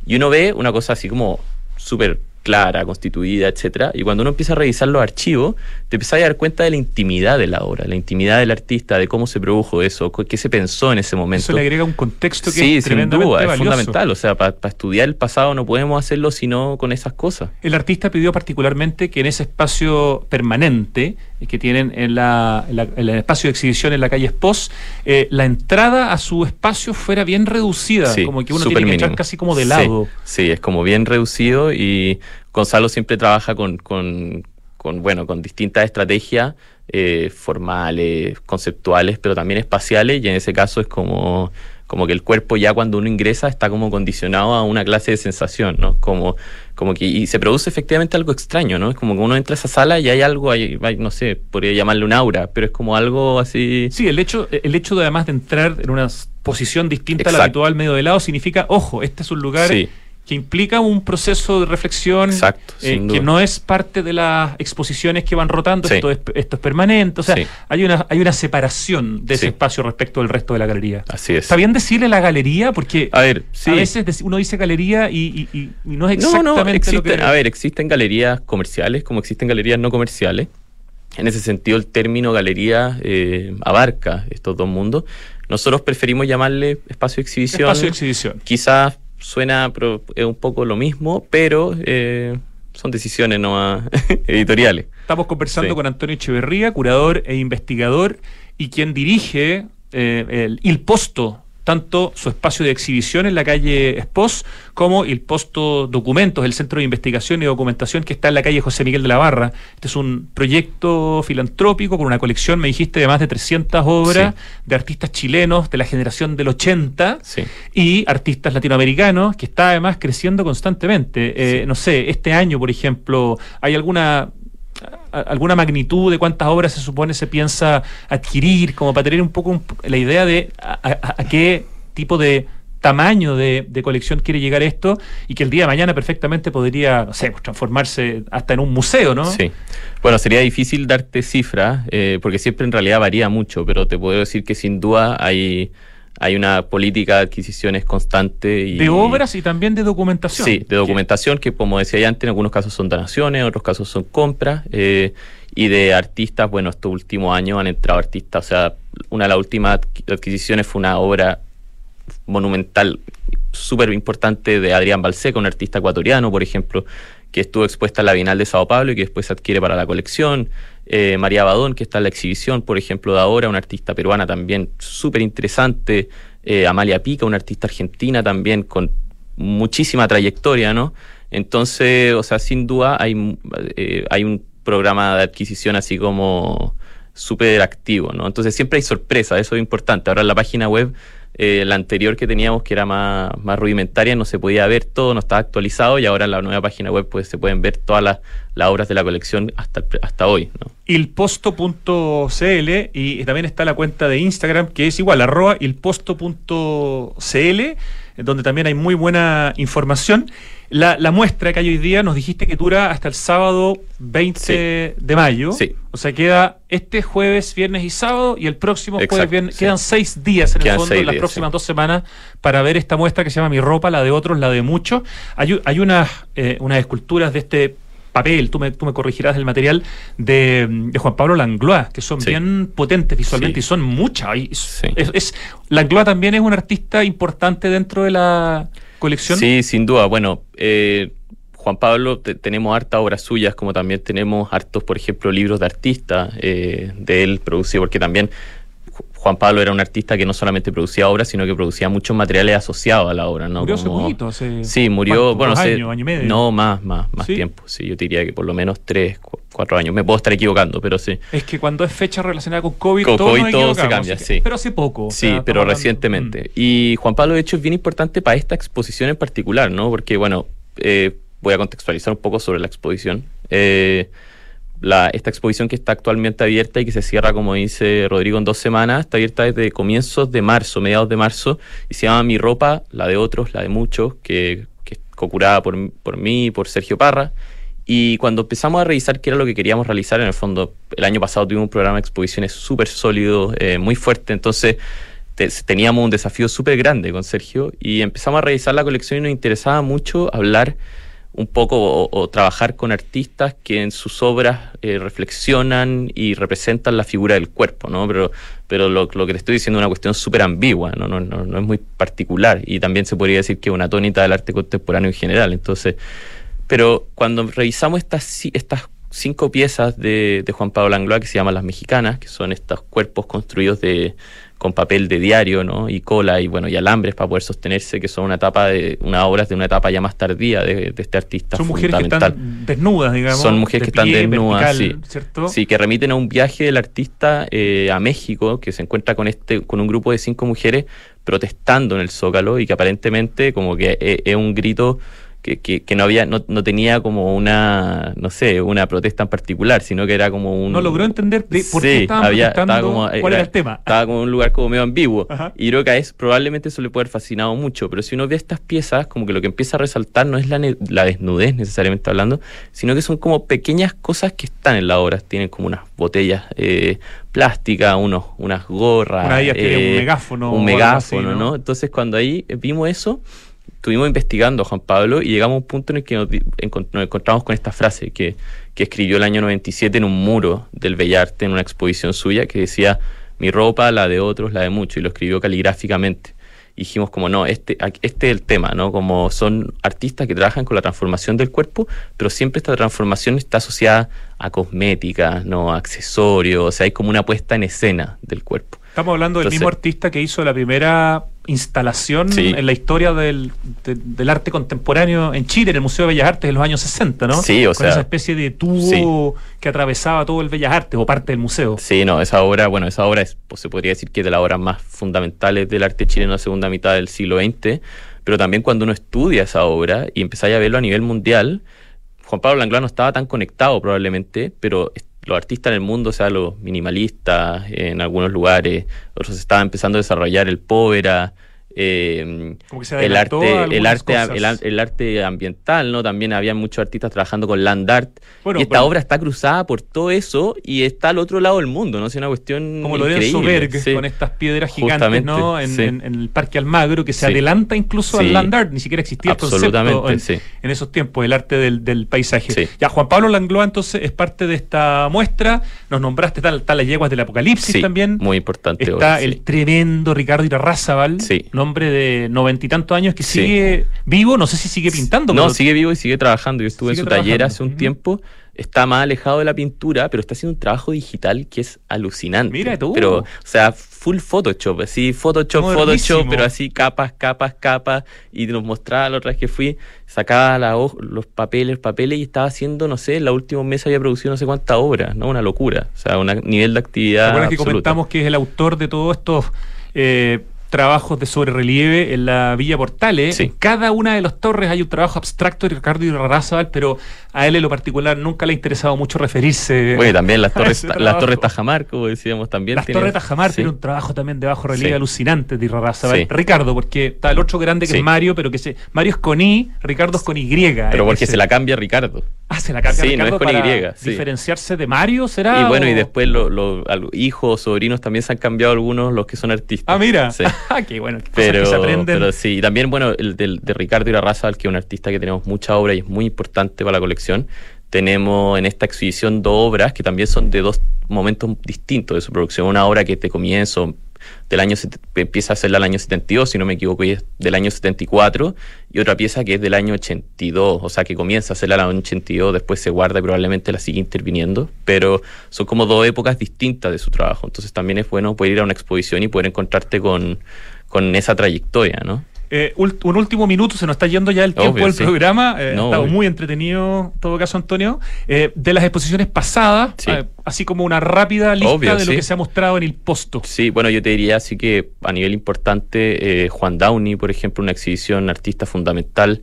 y uno ve una cosa así como súper clara, constituida, etcétera, y cuando uno empieza a revisar los archivos, te empiezas a dar cuenta de la intimidad de la obra, la intimidad del artista, de cómo se produjo eso, qué se pensó en ese momento. Eso le agrega un contexto que sí, es tremendamente valioso. Sí, sin duda, es fundamental. O sea, para pa estudiar el pasado no podemos hacerlo sino con esas cosas. El artista pidió particularmente que en ese espacio permanente que tienen en, la, en, la, en el espacio de exhibición en la calle Esposa, eh, la entrada a su espacio fuera bien reducida, sí, como que uno tiene que mínimo. Entrar casi como de lado. Sí, sí, es como bien reducido, y Gonzalo siempre trabaja con, con, con, bueno, con distintas estrategias eh, formales, conceptuales, pero también espaciales, y en ese caso es como, como que el cuerpo ya cuando uno ingresa está como condicionado a una clase de sensación, ¿no? Como, como que, y se produce efectivamente algo extraño, ¿no? Es como que uno entra a esa sala y hay algo, hay, hay, no sé, podría llamarle un aura, pero es como algo así. Sí, el hecho, el hecho de además de entrar en una posición distinta Exacto. a la habitual, medio de lado, significa, ojo, este es un lugar... Sí. que implica un proceso de reflexión. Exacto, eh, que no es parte de las exposiciones que van rotando, sí. esto, es, esto es permanente, o sea, sí. hay una hay una separación de ese sí. espacio respecto del resto de la galería. Así es. ¿Está bien decirle la galería? Porque a, ver, sí. a veces uno dice galería y, y, y no es exactamente no, no, existen, lo que... A ver, existen galerías comerciales como existen galerías no comerciales. En ese sentido, el término galería eh, abarca estos dos mundos. Nosotros preferimos llamarle espacio de exhibición. Espacio de exhibición. Quizás suena pro, eh, un poco lo mismo, pero eh, son decisiones no editoriales. Estamos conversando sí. con Antonio Echeverría, curador e investigador, y quien dirige eh, el Il Posto, tanto su espacio de exhibición en la calle Espos, como Il Posto Documentos, el centro de investigación y documentación que está en la calle José Miguel de la Barra. Este es un proyecto filantrópico con una colección, me dijiste, de más de trescientas obras sí. de artistas chilenos de la generación del ochenta sí. y artistas latinoamericanos, que está además creciendo constantemente. Eh, sí. No sé, este año, por ejemplo, ¿hay alguna... alguna magnitud de cuántas obras se supone se piensa adquirir, como para tener un poco la idea de a, a, a qué tipo de tamaño de, de colección quiere llegar esto, y que el día de mañana perfectamente podría, no sé, transformarse hasta en un museo, ¿no? Sí. Bueno, sería difícil darte cifras, eh, porque siempre en realidad varía mucho, pero te puedo decir que sin duda hay... hay una política de adquisiciones constante. Y, de obras y también de documentación. Sí, de documentación, que como decía ya antes, en algunos casos son donaciones, en otros casos son compras, eh, y de artistas, bueno, estos últimos años han entrado artistas, o sea, una de las últimas adquisiciones fue una obra monumental, súper importante, de Adrián Balseca, un artista ecuatoriano, por ejemplo, que estuvo expuesta en la Bienal de Sao Paulo y que después se adquiere para la colección. Eh, María Badón, que está en la exhibición, por ejemplo, de ahora, una artista peruana también súper interesante. Eh, Amalia Pica, una artista argentina también con muchísima trayectoria, ¿no? Entonces, o sea, sin duda hay, eh, hay un programa de adquisición así como súper activo, ¿no? Entonces siempre hay sorpresa, eso es importante. Ahora en la página web, Eh, la anterior que teníamos, que era más, más rudimentaria, no se podía ver todo, no estaba actualizado, y ahora en la nueva página web pues se pueden ver todas las, las obras de la colección hasta, hasta hoy, ¿no? ilposto punto cl, y también está la cuenta de Instagram, que es igual, arroba ilposto punto cl, donde también hay muy buena información. La, la muestra que hay hoy día, nos dijiste que dura hasta el sábado veinte sí. de mayo. Sí. O sea, queda este jueves, viernes y sábado, y el próximo Exacto, jueves, viernes. Sí. Quedan seis días en quedan el fondo, en las días, próximas sí. dos semanas, para ver esta muestra que se llama Mi Ropa, la de otros, la de muchos. Hay, hay unas, eh, unas esculturas de este papel, tú me, tú me corregirás del material, de, de Juan Pablo Langlois, que son sí. bien potentes visualmente sí. y son muchas. Y sí. es, es, Langlois también es un artista importante dentro de la colección. Sí, sin duda. Bueno, eh, Juan Pablo, te, tenemos hartas obras suyas, como también tenemos hartos, por ejemplo, libros de artistas eh, de él producidos, porque también Juan Pablo era un artista que no solamente producía obras, sino que producía muchos materiales asociados a la obra, ¿no? Murió hace poquito, hace... Sí, murió... Bueno, hace años, año y medio. No, más, más, más ¿Sí? tiempo. Sí, yo te diría que por lo menos tres, cuatro años. Me puedo estar equivocando, pero sí. Es que cuando es fecha relacionada con COVID, con todo, COVID, todo se cambia, que, sí. Pero hace poco. Sí, o sea, pero recientemente. Mm. Y Juan Pablo, de hecho, es bien importante para esta exposición en particular, ¿no? Porque, bueno, eh, voy a contextualizar un poco sobre la exposición. Eh... La, esta exposición que está actualmente abierta y que se cierra, como dice Rodrigo, en dos semanas, está abierta desde comienzos de marzo, mediados de marzo, y se llama Mi Ropa, la de otros, la de muchos, que, que es co-curada por, por mí, por Sergio Parra. Y cuando empezamos a revisar qué era lo que queríamos realizar, en el fondo, el año pasado tuvimos un programa de exposiciones súper sólido, eh, muy fuerte, entonces te, teníamos un desafío súper grande con Sergio, y empezamos a revisar la colección y nos interesaba mucho hablar un poco o, o trabajar con artistas que en sus obras eh, reflexionan y representan la figura del cuerpo, ¿no? Pero, pero lo, lo que te estoy diciendo es una cuestión súper ambigua, ¿no? No, no, no es muy particular, y también se podría decir que es una tónica del arte contemporáneo en general. Entonces, pero cuando revisamos estas, estas cinco piezas de, de Juan Pablo Langlois, que se llaman Las Mexicanas, que son estos cuerpos construidos de... con papel de diario, ¿no? Y cola y bueno y alambres para poder sostenerse, que son una etapa de unas obras de una etapa ya más tardía de, de este artista. Son mujeres que están desnudas, digamos. Son mujeres de que pie, están desnudas, vertical, sí. ¿Cierto? Sí, que remiten a un viaje del artista eh, a México, que se encuentra con este con un grupo de cinco mujeres protestando en el Zócalo, y que aparentemente como que es, es un grito que, que, que no había no, no tenía como una no sé una protesta en particular, sino que era como un no logró entender de por sí, qué estaban había, estaba como, cuál era, era el tema estaba como un lugar como medio ambiguo. Ajá. Y creo que a eso probablemente eso le puede haber fascinado mucho, pero si uno ve estas piezas, como que lo que empieza a resaltar no es la, ne- la desnudez necesariamente hablando, sino que son como pequeñas cosas que están en la obra. Tienen como unas botellas eh, plásticas, unos unas gorras, una de ellas eh, tiene un megáfono un megáfono así, ¿no? ¿no? Entonces cuando ahí vimos eso, estuvimos investigando a Juan Pablo y llegamos a un punto en el que nos, nos encontramos con esta frase que, que escribió el año noventa y siete en un muro del Bellarte, en una exposición suya, que decía: mi ropa, la de otros, la de muchos, y lo escribió caligráficamente. Y dijimos como no, este, este es el tema, ¿no? Como son artistas que trabajan con la transformación del cuerpo, pero siempre esta transformación está asociada a cosméticas, ¿no? A accesorios, o sea, hay como una puesta en escena del cuerpo. Estamos hablando del Entonces, mismo artista que hizo la primera instalación sí. en la historia del, de, del arte contemporáneo en Chile, en el Museo de Bellas Artes, en los años sesenta, ¿no? Sí, o Con sea... Con esa especie de tubo sí. que atravesaba todo el Bellas Artes, o parte del museo. Sí, no, esa obra, bueno, esa obra es, pues, se podría decir que es de las obras más fundamentales del arte chileno en la segunda mitad del siglo veinte, pero también cuando uno estudia esa obra y empezáis a verlo a nivel mundial, Juan Pablo Langlois no estaba tan conectado probablemente, pero los artistas en el mundo, o sea, los minimalistas en algunos lugares, otros estaban empezando a desarrollar el povera, eh, el arte, el arte, el, el arte ambiental, ¿no? También había muchos artistas trabajando con land art. Bueno, y esta bueno. obra está cruzada por todo eso y está al otro lado del mundo, ¿no? Es una cuestión como lo de Soberg, sí. con estas piedras gigantes, Justamente, ¿no? En, sí. en, en el Parque Almagro, que se sí. adelanta incluso sí. al land art, ni siquiera existía el concepto en, sí. en esos tiempos, el arte del, del paisaje. Sí. Ya, Juan Pablo Langlois, entonces, es parte de esta muestra. Nos nombraste tal, tal las yeguas del apocalipsis sí, también. Muy importante. Está obra, el sí. tremendo Ricardo Yrarrázaval. Sí. ¿no? Hombre de noventa y tantos años que sigue sí. vivo, no sé si sigue pintando. No, sigue vivo y sigue trabajando. Yo estuve en su trabajando. taller hace un uh-huh. tiempo, está más alejado de la pintura, pero está haciendo un trabajo digital que es alucinante. Mira tú. Pero, o sea, full Photoshop, así, Photoshop, Modernísimo. Photoshop, pero así capas, capas, capas, y nos mostraba la otra vez que fui, sacaba la ho- los papeles, papeles, y estaba haciendo, no sé, en la última mesa había producido no sé cuántas obras, ¿no? Una locura, o sea, un nivel de actividad absoluta. ¿Te acuerdas que comentamos que es el autor de todos estos... Eh, trabajos de sobrerelieve en la Villa Portales? Sí. En cada una de las torres hay un trabajo abstracto de Ricardo Yrarrázaval, pero a él en lo particular nunca le ha interesado mucho referirse. Bueno, y también las torres, las torres Tajamar, como decíamos también. Las tienen... torres Tajamar sí. tiene un trabajo también de bajo relieve sí. alucinante de Yrarrázaval. Sí. Ricardo, porque está el otro grande que sí. es Mario, pero que se... Mario es con I, Ricardo es con Y. Pero porque ese... se la cambia Ricardo. Ah, se la cambia sí, Ricardo no es con para Y, sí. diferenciarse de Mario, ¿será? Y bueno, o... y después los lo, hijos, sobrinos también se han cambiado algunos, los que son artistas. Ah, mira. Sí. que bueno, pero, que se aprenden. Pero sí, y también, bueno, el de, de Ricardo Yrarrázaval, que es un artista que tenemos mucha obra y es muy importante para la colección. Tenemos en esta exhibición dos obras que también son de dos momentos distintos de su producción. Una obra que es de comienzo, del año, empieza a hacerla del año setenta y dos, si no me equivoco, y es del año setenta y cuatro, y otra pieza que es del año ochenta y dos, o sea que comienza a hacerla del año ochenta y dos, después se guarda y probablemente la sigue interviniendo, pero son como dos épocas distintas de su trabajo, entonces también es bueno poder ir a una exposición y poder encontrarte con, con esa trayectoria, ¿no? Eh, un último minuto, se nos está yendo ya el tiempo obvio, del sí. programa, eh, no, ha estado obvio. muy entretenido en todo caso, Antonio, eh, de las exposiciones pasadas, sí. eh, así como una rápida lista obvio, de sí. lo que se ha mostrado en Il Posto. Sí, bueno, yo te diría así que a nivel importante, eh, Juan Downey, por ejemplo, una exhibición artista fundamental,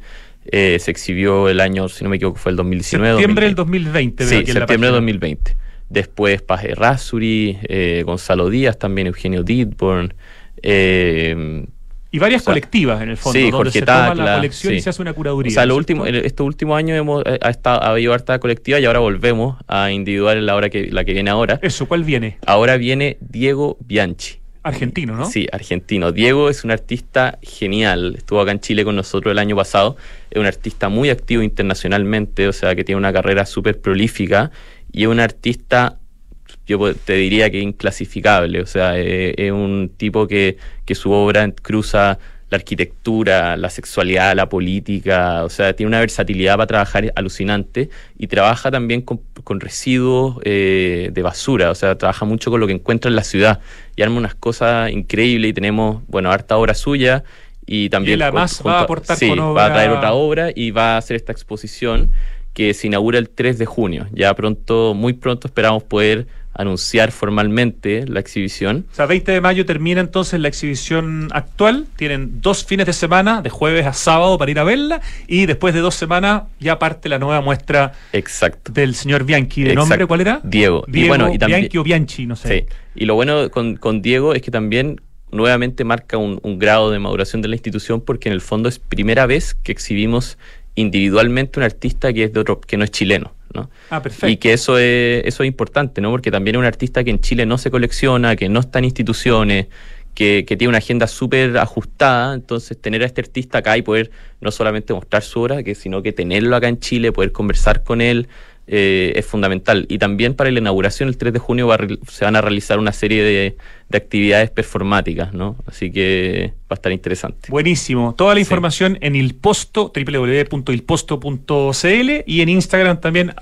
eh, se exhibió el año, si no me equivoco, fue el dos mil diecinueve. Septiembre del dos mil veinte. Sí, septiembre del dos mil veinte. Después Paz Errázuri, eh, Gonzalo Díaz también, Eugenio Dittborn, eh... y varias o sea, colectivas, en el fondo, sí, donde Jorge se Tacla, toma la colección sí. y se hace una curaduría. O sea, lo último, estos últimos años hemos, ha, estado, ha habido harta colectiva y ahora volvemos a individuar la, hora que, la que viene ahora. Eso, ¿cuál viene? Ahora viene Diego Bianchi. Argentino, ¿no? Sí, argentino. Diego es un artista genial, estuvo acá en Chile con nosotros el año pasado, es un artista muy activo internacionalmente, o sea, que tiene una carrera súper prolífica y es un artista... yo te diría que inclasificable, o sea, es, es un tipo que, que su obra cruza la arquitectura, la sexualidad, la política, o sea, tiene una versatilidad para trabajar alucinante y trabaja también con, con residuos eh, de basura, o sea, trabaja mucho con lo que encuentra en la ciudad y arma unas cosas increíbles y tenemos, bueno, harta obra suya y también... Y además va a aportar sí, con obra... va a traer otra obra y va a hacer esta exposición que se inaugura el tres de junio, ya pronto, muy pronto esperamos poder... anunciar formalmente la exhibición. O sea, veinte de mayo termina entonces la exhibición actual, tienen dos fines de semana, de jueves a sábado para ir a verla, y después de dos semanas ya parte la nueva muestra Exacto. del señor Bianchi. ¿De Exacto. nombre cuál era? Diego. Diego y bueno, y también, Bianchi o Bianchi, no sé. Sí. Y lo bueno con, con Diego es que también nuevamente marca un, un grado de maduración de la institución, porque en el fondo es primera vez que exhibimos individualmente un artista que es de otro, que no es chileno, ¿no? Ah, perfecto. Y que eso es, eso es importante, ¿no? Porque también es un artista que en Chile no se colecciona, que no está en instituciones, que, que tiene una agenda súper ajustada, entonces tener a este artista acá y poder no solamente mostrar su obra, que, sino que tenerlo acá en Chile, poder conversar con él, eh, es fundamental. Y también para la inauguración, el tres de junio, va a, se van a realizar una serie de, de actividades performáticas, ¿no? Así que va a estar interesante. Buenísimo. Toda la información sí. en Il Posto, doble u doble u doble u punto il posto punto c l y en Instagram también,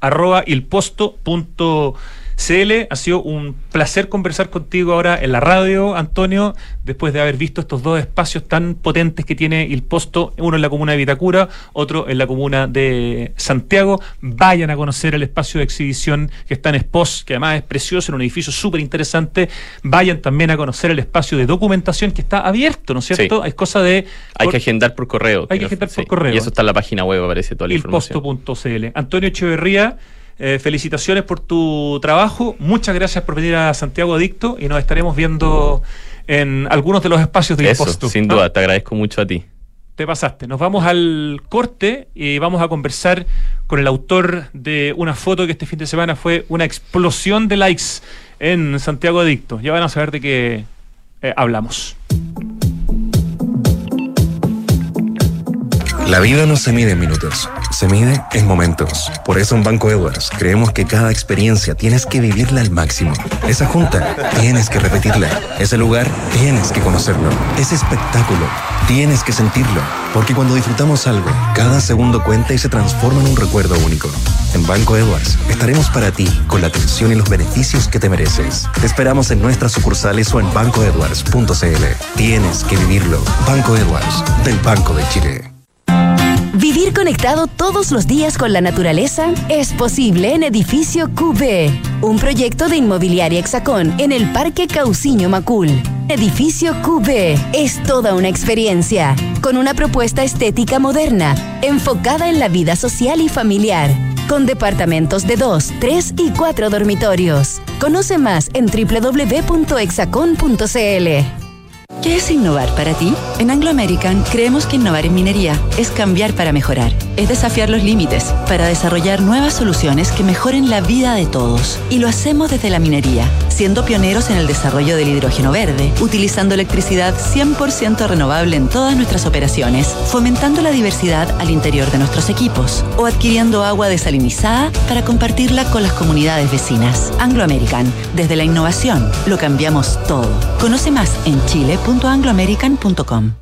arroba il posto punto c l. Ha sido un placer conversar contigo ahora en la radio, Antonio, después de haber visto estos dos espacios tan potentes que tiene Il Posto, uno en la comuna de Vitacura, otro en la comuna de Santiago. Vayan a conocer el espacio de exhibición que está en Esposa, que además es precioso, en un edificio súper interesante. Vayan también a conocer el espacio de documentación que está abierto, ¿no es cierto? Sí. Es cosa de... Hay por... que agendar por correo. Hay que agendar sí. por correo. Y eso está en la página web, aparece toda la información. il posto punto c l. Antonio Echeverría, Eh, felicitaciones por tu trabajo, muchas gracias por venir a Santiago Adicto y nos estaremos viendo en algunos de los espacios de Il Posto. Sin ¿no? duda, te agradezco mucho a ti. Te pasaste. Nos vamos al corte y vamos a conversar con el autor de una foto que este fin de semana fue una explosión de likes en Santiago Adicto. Ya van a saber de qué eh, hablamos. La vida no se mide en minutos, se mide en momentos. Por eso en Banco Edwards creemos que cada experiencia tienes que vivirla al máximo. Esa junta tienes que repetirla. Ese lugar tienes que conocerlo. Ese espectáculo tienes que sentirlo. Porque cuando disfrutamos algo, cada segundo cuenta y se transforma en un recuerdo único. En Banco Edwards estaremos para ti con la atención y los beneficios que te mereces. Te esperamos en nuestras sucursales o en banco edwards punto c l. Tienes que vivirlo. Banco Edwards, del Banco de Chile. Vivir conectado todos los días con la naturaleza es posible en Edificio Q B, un proyecto de Inmobiliaria Hexacón en el Parque Cauciño Macul. Edificio Q B es toda una experiencia, con una propuesta estética moderna, enfocada en la vida social y familiar, con departamentos de dos, tres y cuatro dormitorios. Conoce más en doble u doble u doble u punto hexacón punto c l. ¿Qué es innovar para ti? En Anglo American creemos que innovar en minería es cambiar para mejorar, es desafiar los límites para desarrollar nuevas soluciones que mejoren la vida de todos. Y lo hacemos desde la minería, siendo pioneros en el desarrollo del hidrógeno verde, utilizando electricidad cien por ciento renovable en todas nuestras operaciones, fomentando la diversidad al interior de nuestros equipos o adquiriendo agua desalinizada para compartirla con las comunidades vecinas. Anglo American, desde la innovación, lo cambiamos todo. Conoce más en chile punto anglo american punto com.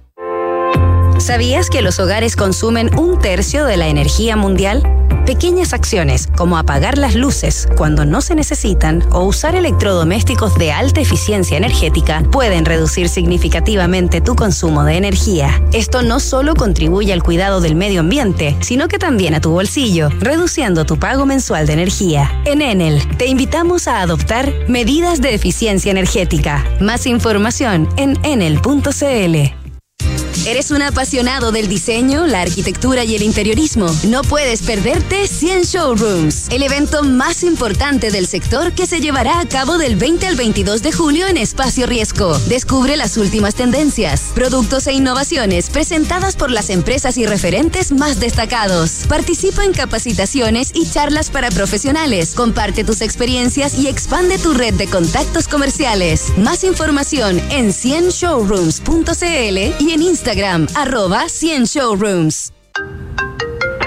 ¿Sabías que los hogares consumen un tercio de la energía mundial? Pequeñas acciones como apagar las luces cuando no se necesitan o usar electrodomésticos de alta eficiencia energética pueden reducir significativamente tu consumo de energía. Esto no solo contribuye al cuidado del medio ambiente, sino que también a tu bolsillo, reduciendo tu pago mensual de energía. En Enel, te invitamos a adoptar medidas de eficiencia energética. Más información en enel punto c l. ¿Eres un apasionado del diseño, la arquitectura y el interiorismo? No puedes perderte cien Showrooms, el evento más importante del sector que se llevará a cabo del veinte al veintidós de julio en Espacio Riesgo. Descubre las últimas tendencias, productos e innovaciones presentadas por las empresas y referentes más destacados. Participa en capacitaciones y charlas para profesionales. Comparte tus experiencias y expande tu red de contactos comerciales. Más información en cien showrooms punto c l y en Instagram. Instagram, arroba cien showrooms.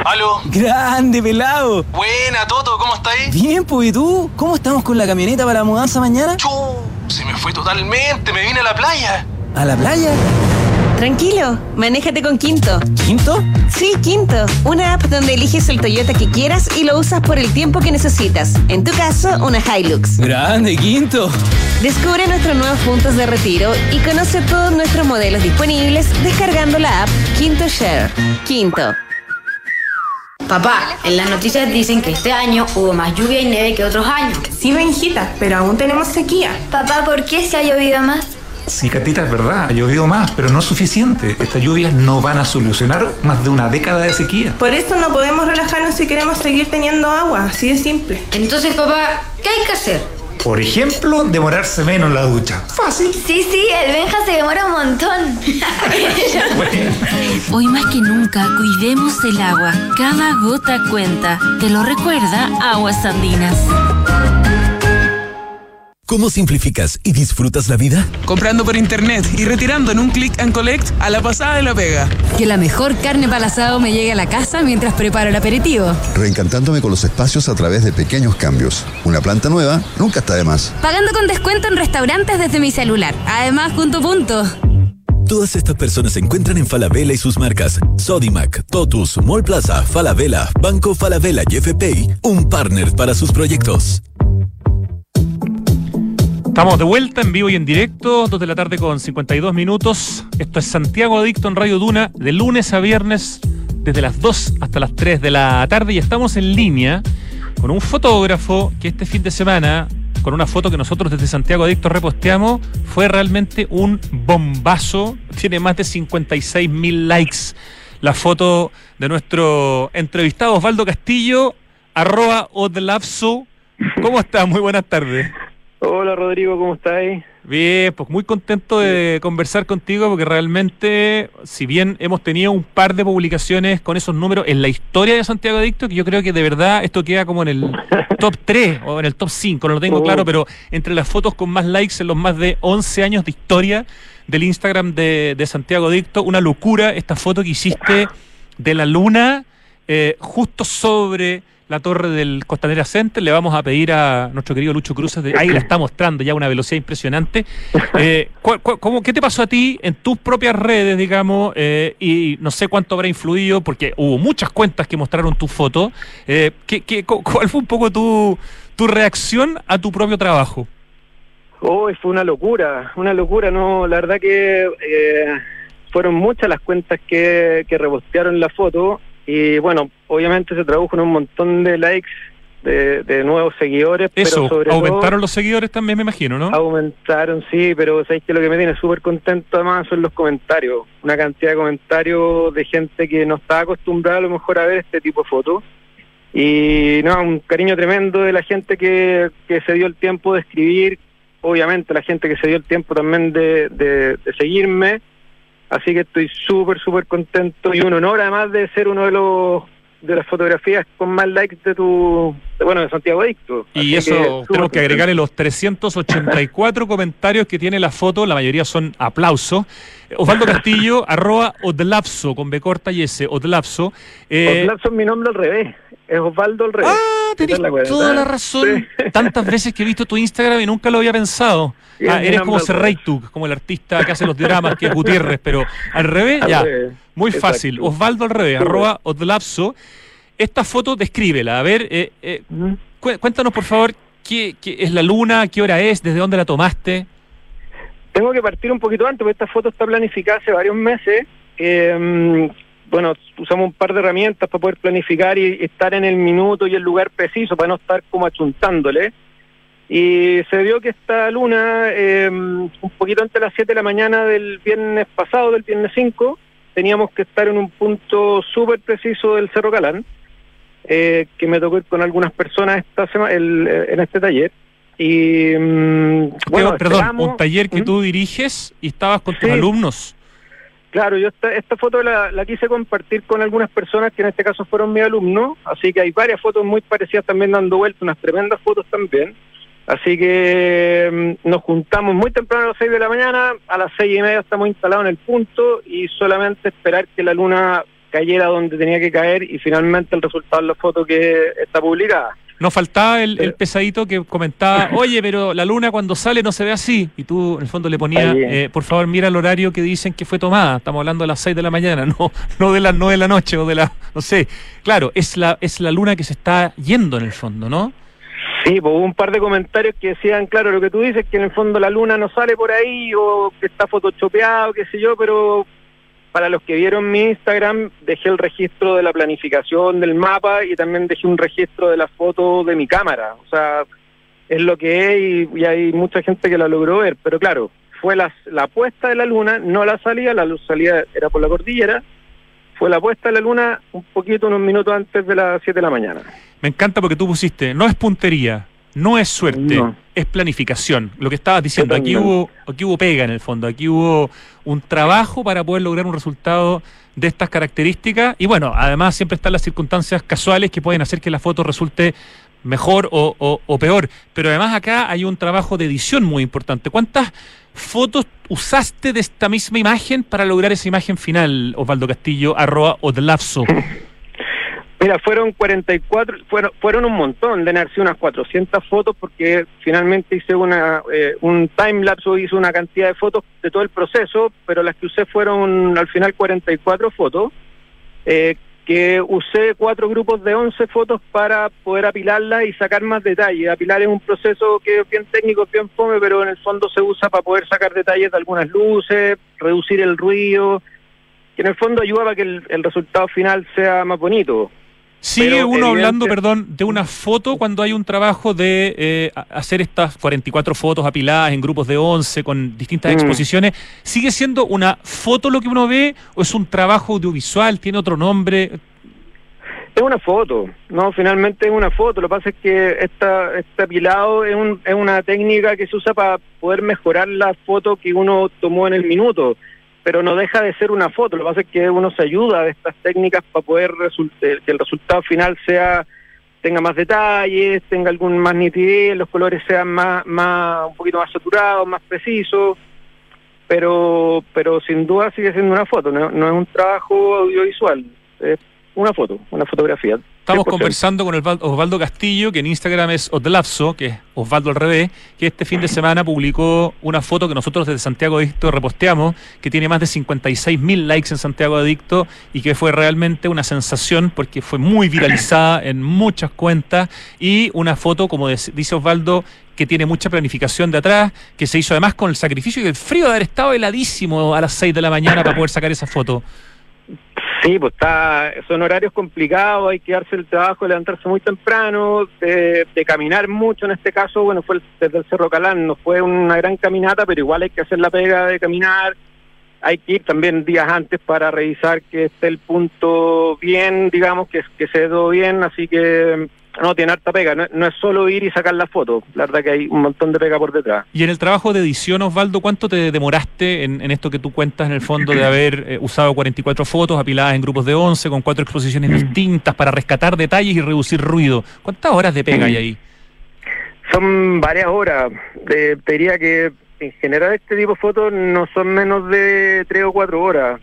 ¿Aló? ¡Grande, pelado! Buena, Toto, ¿cómo estáis? Bien, pues, ¿y tú? ¿Cómo estamos con la camioneta para la mudanza mañana? ¡Chu! Se me fue totalmente, me vine a la playa. ¿A la playa? Tranquilo, manéjate con Quinto. ¿Quinto? Sí, Quinto. Una app donde eliges el Toyota que quieras y lo usas por el tiempo que necesitas. En tu caso, una Hilux. ¡Grande, Quinto! Descubre nuestros nuevos puntos de retiro y conoce todos nuestros modelos disponibles descargando la app Quinto Share. Quinto. Papá, en las noticias dicen que este año hubo más lluvia y nieve que otros años. Sí, Benjita, pero aún tenemos sequía. Papá, ¿por qué se ha llovido más? Sí, Catita, es verdad, ha llovido más, pero no es suficiente. Estas lluvias no van a solucionar más de una década de sequía. Por eso no podemos relajarnos si queremos seguir teniendo agua, así de simple. Entonces, papá, ¿qué hay que hacer? Por ejemplo, demorarse menos en la ducha. Fácil. Sí, sí, el Benja se demora un montón. Bueno. Hoy más que nunca, cuidemos el agua. Cada gota cuenta. Te lo recuerda Aguas Andinas. ¿Cómo simplificas y disfrutas la vida? Comprando por internet y retirando en un click and collect a la pasada de la pega. Que la mejor carne para el asado me llegue a la casa mientras preparo el aperitivo. Reencantándome con los espacios a través de pequeños cambios. Una planta nueva nunca está de más. Pagando con descuento en restaurantes desde mi celular. Además, punto a punto. Todas estas personas se encuentran en Falabella y sus marcas Sodimac, Totus, Mall Plaza, Falabella, Banco Falabella y F P I, un partner para sus proyectos. Estamos de vuelta en vivo y en directo, dos de la tarde con cincuenta y dos minutos. Esto es Santiago Adicto en Radio Duna, de lunes a viernes, desde las dos hasta las tres de la tarde. Y estamos en línea con un fotógrafo que este fin de semana, con una foto que nosotros desde Santiago Adicto reposteamos, fue realmente un bombazo. Tiene más de cincuenta y seis mil likes la foto de nuestro entrevistado Osvaldo Castillo, arroba Odlapsu. ¿Cómo estás? Muy buenas tardes. Hola Rodrigo, ¿cómo estáis? Bien, pues muy contento de conversar contigo porque realmente, si bien hemos tenido un par de publicaciones con esos números en la historia de Santiago Adicto, que yo creo que de verdad esto queda como en el top tres o en el top cinco, no lo tengo oh. claro, pero entre las fotos con más likes en los más de once años de historia del Instagram de, de Santiago Adicto, una locura esta foto que hiciste de la luna eh, justo sobre la torre del Costanera Center. Le vamos a pedir a nuestro querido Lucho Cruces, de, ahí la está mostrando ya a una velocidad impresionante. Eh, ¿cu, cu, cómo, ¿Qué te pasó a ti en tus propias redes, digamos, eh, y no sé cuánto habrá influido, porque hubo muchas cuentas que mostraron tu foto? Eh, ¿qué, qué, ¿Cuál fue un poco tu, tu reacción a tu propio trabajo? Oh, fue una locura, una locura, no, la verdad que eh, fueron muchas las cuentas que, que repostearon la foto. Y bueno, obviamente se tradujo en un montón de likes, de, de nuevos seguidores. Eso, pero sobre aumentaron todo, los seguidores también, me imagino, ¿no? Aumentaron, sí, pero sabéis que lo que me tiene súper contento además son los comentarios. Una cantidad de comentarios de gente que no estaba acostumbrada a lo mejor a ver este tipo de fotos. Y no, un cariño tremendo de la gente que, que se dio el tiempo de escribir. Obviamente la gente que se dio el tiempo también de, de, de seguirme. Así que estoy súper, súper contento y un honor además de ser uno de los de las fotografías con más likes de tu, de, bueno, de Santiago Adicto. Y así eso, que tenemos que agregarle los trescientos ochenta y cuatro comentarios que tiene la foto, la mayoría son aplausos. Osvaldo Castillo, arroba Odlapso, con B corta y S, Odlapso. Eh, Odlapso es mi nombre al revés, es Osvaldo al revés. Ah, tenés la toda la razón. Sí. Tantas veces que he visto tu Instagram y nunca lo había pensado. Ah, eres como Serreytuk, como el artista que hace los dramas, que es Gutiérrez, pero al revés, al ya. Revés. Muy fácil. Exacto. Osvaldo al revés, arroba Odlapso. Esta foto, descríbela. A ver, eh, eh, cu- cuéntanos, por favor, ¿qué, qué es la luna? ¿Qué hora es? ¿Desde dónde la tomaste? Tengo que partir un poquito antes, porque esta foto está planificada hace varios meses. Eh, bueno, usamos un par de herramientas para poder planificar y estar en el minuto y el lugar preciso, para no estar como achuntándole. Y se vio que esta luna, eh, un poquito antes de las siete de la mañana del viernes pasado, del viernes cinco, teníamos que estar en un punto súper preciso del Cerro Calán, eh, que me tocó ir con algunas personas esta semana, el, en este taller. Y mm, bueno, perdón, esperamos. Un taller que ¿Mm? Tú diriges y estabas con sí. tus alumnos. Claro, yo esta, esta foto la, la quise compartir con algunas personas que en este caso fueron mis alumnos, así que hay varias fotos muy parecidas también dando vueltas, unas tremendas fotos también. Así que mmm, nos juntamos muy temprano a las seis de la mañana, a las seis y media estamos instalados en el punto y solamente esperar que la luna cayera donde tenía que caer y finalmente el resultado de la foto que está publicada. Nos faltaba el, el pesadito que comentaba, oye, pero la luna cuando sale no se ve así. Y tú en el fondo le ponías, eh, por favor mira el horario que dicen que fue tomada. Estamos hablando de las seis de la mañana, no no de las nueve de la noche o de la, no sé. Claro, es la es la luna que se está yendo en el fondo, ¿no? Sí, pues hubo un par de comentarios que decían, claro, lo que tú dices, que en el fondo la luna no sale por ahí o que está photoshopeado, qué sé yo, pero para los que vieron mi Instagram, dejé el registro de la planificación del mapa y también dejé un registro de la foto de mi cámara. O sea, es lo que es y, y hay mucha gente que la logró ver, pero claro, fue la, la puesta de la luna, no la salida, la luz salida era por la cordillera. Fue la puesta de la luna un poquito, unos minutos antes de las siete de la mañana. Me encanta porque tú pusiste, no es puntería, no es suerte, no. Es planificación. Lo que estabas diciendo, aquí hubo, aquí hubo pega en el fondo, aquí hubo un trabajo para poder lograr un resultado de estas características. Y bueno, además siempre están las circunstancias casuales que pueden hacer que la foto resulte mejor o, o, o peor. Pero además acá hay un trabajo de edición muy importante. ¿Cuántas fotos usaste de esta misma imagen para lograr esa imagen final, Osvaldo Castillo, arroba Odlapso? Mira, fueron cuarenta y cuatro, fueron, fueron un montón, de haber sido unas cuatrocientas fotos, porque finalmente hice una eh, un timelapse, hice una cantidad de fotos de todo el proceso, pero las que usé fueron al final cuarenta y cuatro fotos, eh, que usé cuatro grupos de once fotos para poder apilarlas y sacar más detalles. Apilar es un proceso que es bien técnico, es bien fome, pero en el fondo se usa para poder sacar detalles de algunas luces, reducir el ruido, que en el fondo ayuda para que el, el resultado final sea más bonito. Sigue pero uno evidente... hablando, perdón, de una foto cuando hay un trabajo de eh, hacer estas cuarenta y cuatro fotos apiladas en grupos de once con distintas mm. exposiciones. ¿Sigue siendo una foto lo que uno ve o es un trabajo audiovisual? ¿Tiene otro nombre? Es una foto, no, finalmente es una foto. Lo que pasa es que esta, este apilado es, un, es una técnica que se usa para poder mejorar la foto que uno tomó en el minuto. Pero no deja de ser una foto, lo que pasa es que uno se ayuda de estas técnicas para poder resulte, que el resultado final sea tenga más detalles, tenga algún más nitidez, los colores sean más, más un poquito más saturados, más precisos, pero pero sin duda sigue siendo una foto, no, no es un trabajo audiovisual, es una foto, una fotografía. Estamos conversando con el Osvaldo Castillo, que en Instagram es Odlapso, que es Osvaldo al revés, que este fin de semana publicó una foto que nosotros desde Santiago Adicto reposteamos, que tiene más de cincuenta y seis mil likes en Santiago Adicto y que fue realmente una sensación porque fue muy viralizada en muchas cuentas y una foto, como dice Osvaldo, que tiene mucha planificación de atrás, que se hizo además con el sacrificio y el frío de haber estado heladísimo a las seis de la mañana para poder sacar esa foto. Sí, pues está, son horarios complicados, hay que darse el trabajo, levantarse muy temprano, de, de caminar mucho en este caso, bueno, fue el, desde el Cerro Calán, no fue una gran caminata, pero igual hay que hacer la pega de caminar, hay que ir también días antes para revisar que esté el punto bien, digamos, que, que se dé todo bien, así que No, tiene harta pega, no, no es solo ir y sacar la foto, la verdad que hay un montón de pega por detrás. Y en el trabajo de edición, Osvaldo, ¿cuánto te demoraste en, en esto que tú cuentas en el fondo de haber eh, usado cuarenta y cuatro fotos apiladas en grupos de once, con cuatro exposiciones distintas para rescatar detalles y reducir ruido? ¿Cuántas horas de pega hay ahí? Son varias horas, eh, te diría que en general este tipo de fotos no son menos de tres o cuatro horas.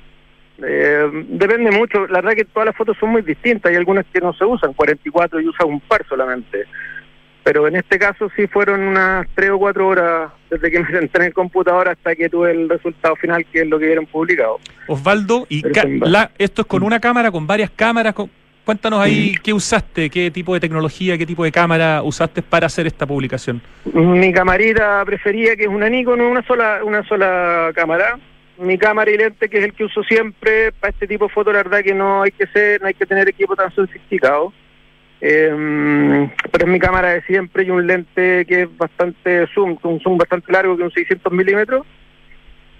Eh, depende mucho, la verdad que todas las fotos son muy distintas, hay algunas que no se usan, cuarenta y cuatro y usan un par solamente, pero en este caso sí fueron unas tres o cuatro horas desde que me senté en el computador hasta que tuve el resultado final, que es lo que vieron publicado. Osvaldo, y ca- la, esto es con una cámara, con varias cámaras, con... cuéntanos ahí qué usaste, qué tipo de tecnología, qué tipo de cámara usaste para hacer esta publicación. Mi camarita preferida, que es una Nikon, una sola, una sola cámara. Mi cámara y lente, que es el que uso siempre para este tipo de fotos. La verdad que no hay que ser, no hay que tener equipo tan sofisticado, eh, pero es mi cámara de siempre y un lente que es bastante zoom, un zoom bastante largo, que es un seiscientos milímetros,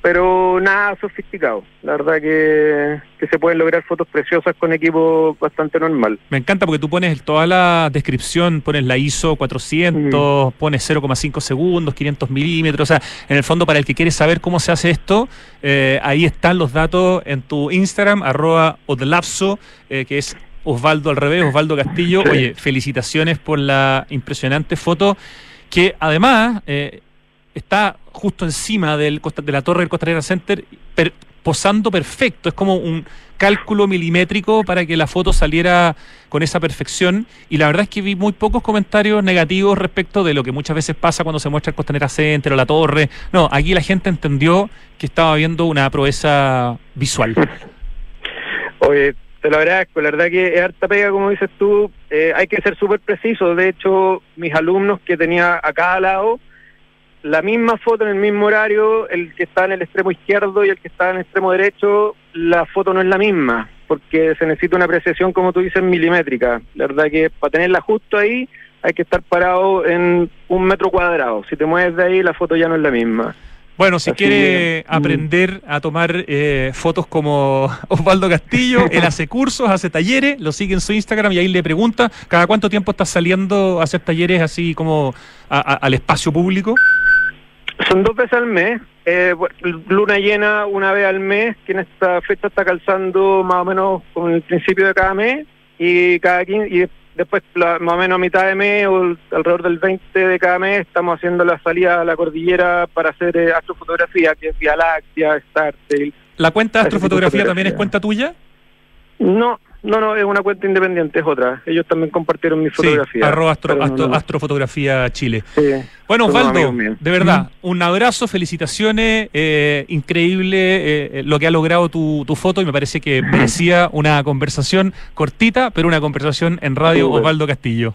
pero nada sofisticado. La verdad que, que se pueden lograr fotos preciosas con equipo bastante normal. Me encanta porque tú pones toda la descripción, pones la I S O cuatrocientos, mm. pones cero coma cinco segundos, quinientos milímetros, o sea, en el fondo para el que quiere saber cómo se hace esto, eh, ahí están los datos en tu Instagram, arroba odlapso, eh, que es Osvaldo al revés, Osvaldo Castillo. Sí. Oye, felicitaciones por la impresionante foto, que además... Eh, está justo encima del costa, de la torre del Costanera Center, per, posando perfecto. Es como un cálculo milimétrico para que la foto saliera con esa perfección. Y la verdad es que vi muy pocos comentarios negativos respecto de lo que muchas veces pasa cuando se muestra el Costanera Center o la torre. No, aquí la gente entendió que estaba viendo una proeza visual. Oye, te lo agradezco. La verdad que es harta pega, como dices tú. Eh, hay que ser súper preciso. De hecho, mis alumnos que tenía a cada lado... la misma foto en el mismo horario, el que está en el extremo izquierdo y el que está en el extremo derecho, la foto no es la misma, porque se necesita una precisión, como tú dices, milimétrica. La verdad que para tenerla justo ahí hay que estar parado en un metro cuadrado. Si te mueves de ahí, la foto ya no es la misma. Bueno, si Así quiere que... aprender a tomar eh, fotos como Osvaldo Castillo, él hace cursos, hace talleres, lo sigue en su Instagram y ahí le pregunta, ¿cada cuánto tiempo estás saliendo a hacer talleres así como a, a, al espacio público? Son dos veces al mes, eh, luna llena una vez al mes, que en esta fecha está calzando más o menos con el principio de cada mes, y cada quince, y después la, más o menos a mitad de mes o alrededor del veinte de cada mes estamos haciendo la salida a la cordillera para hacer eh, astrofotografía, que es Vía Láctea, Star Trail. ¿La cuenta de astrofotografía también es cuenta tuya? No. No, no, es una cuenta independiente, es otra. Ellos también compartieron mi fotografía. Sí, arroba astro, astro, no, no. Astrofotografía Chile. Sí, bueno, Osvaldo, de verdad, un abrazo, felicitaciones, eh, increíble eh, lo que ha logrado tu, tu foto, y me parece que merecía una conversación cortita, pero una conversación en radio. Sí, Osvaldo Castillo.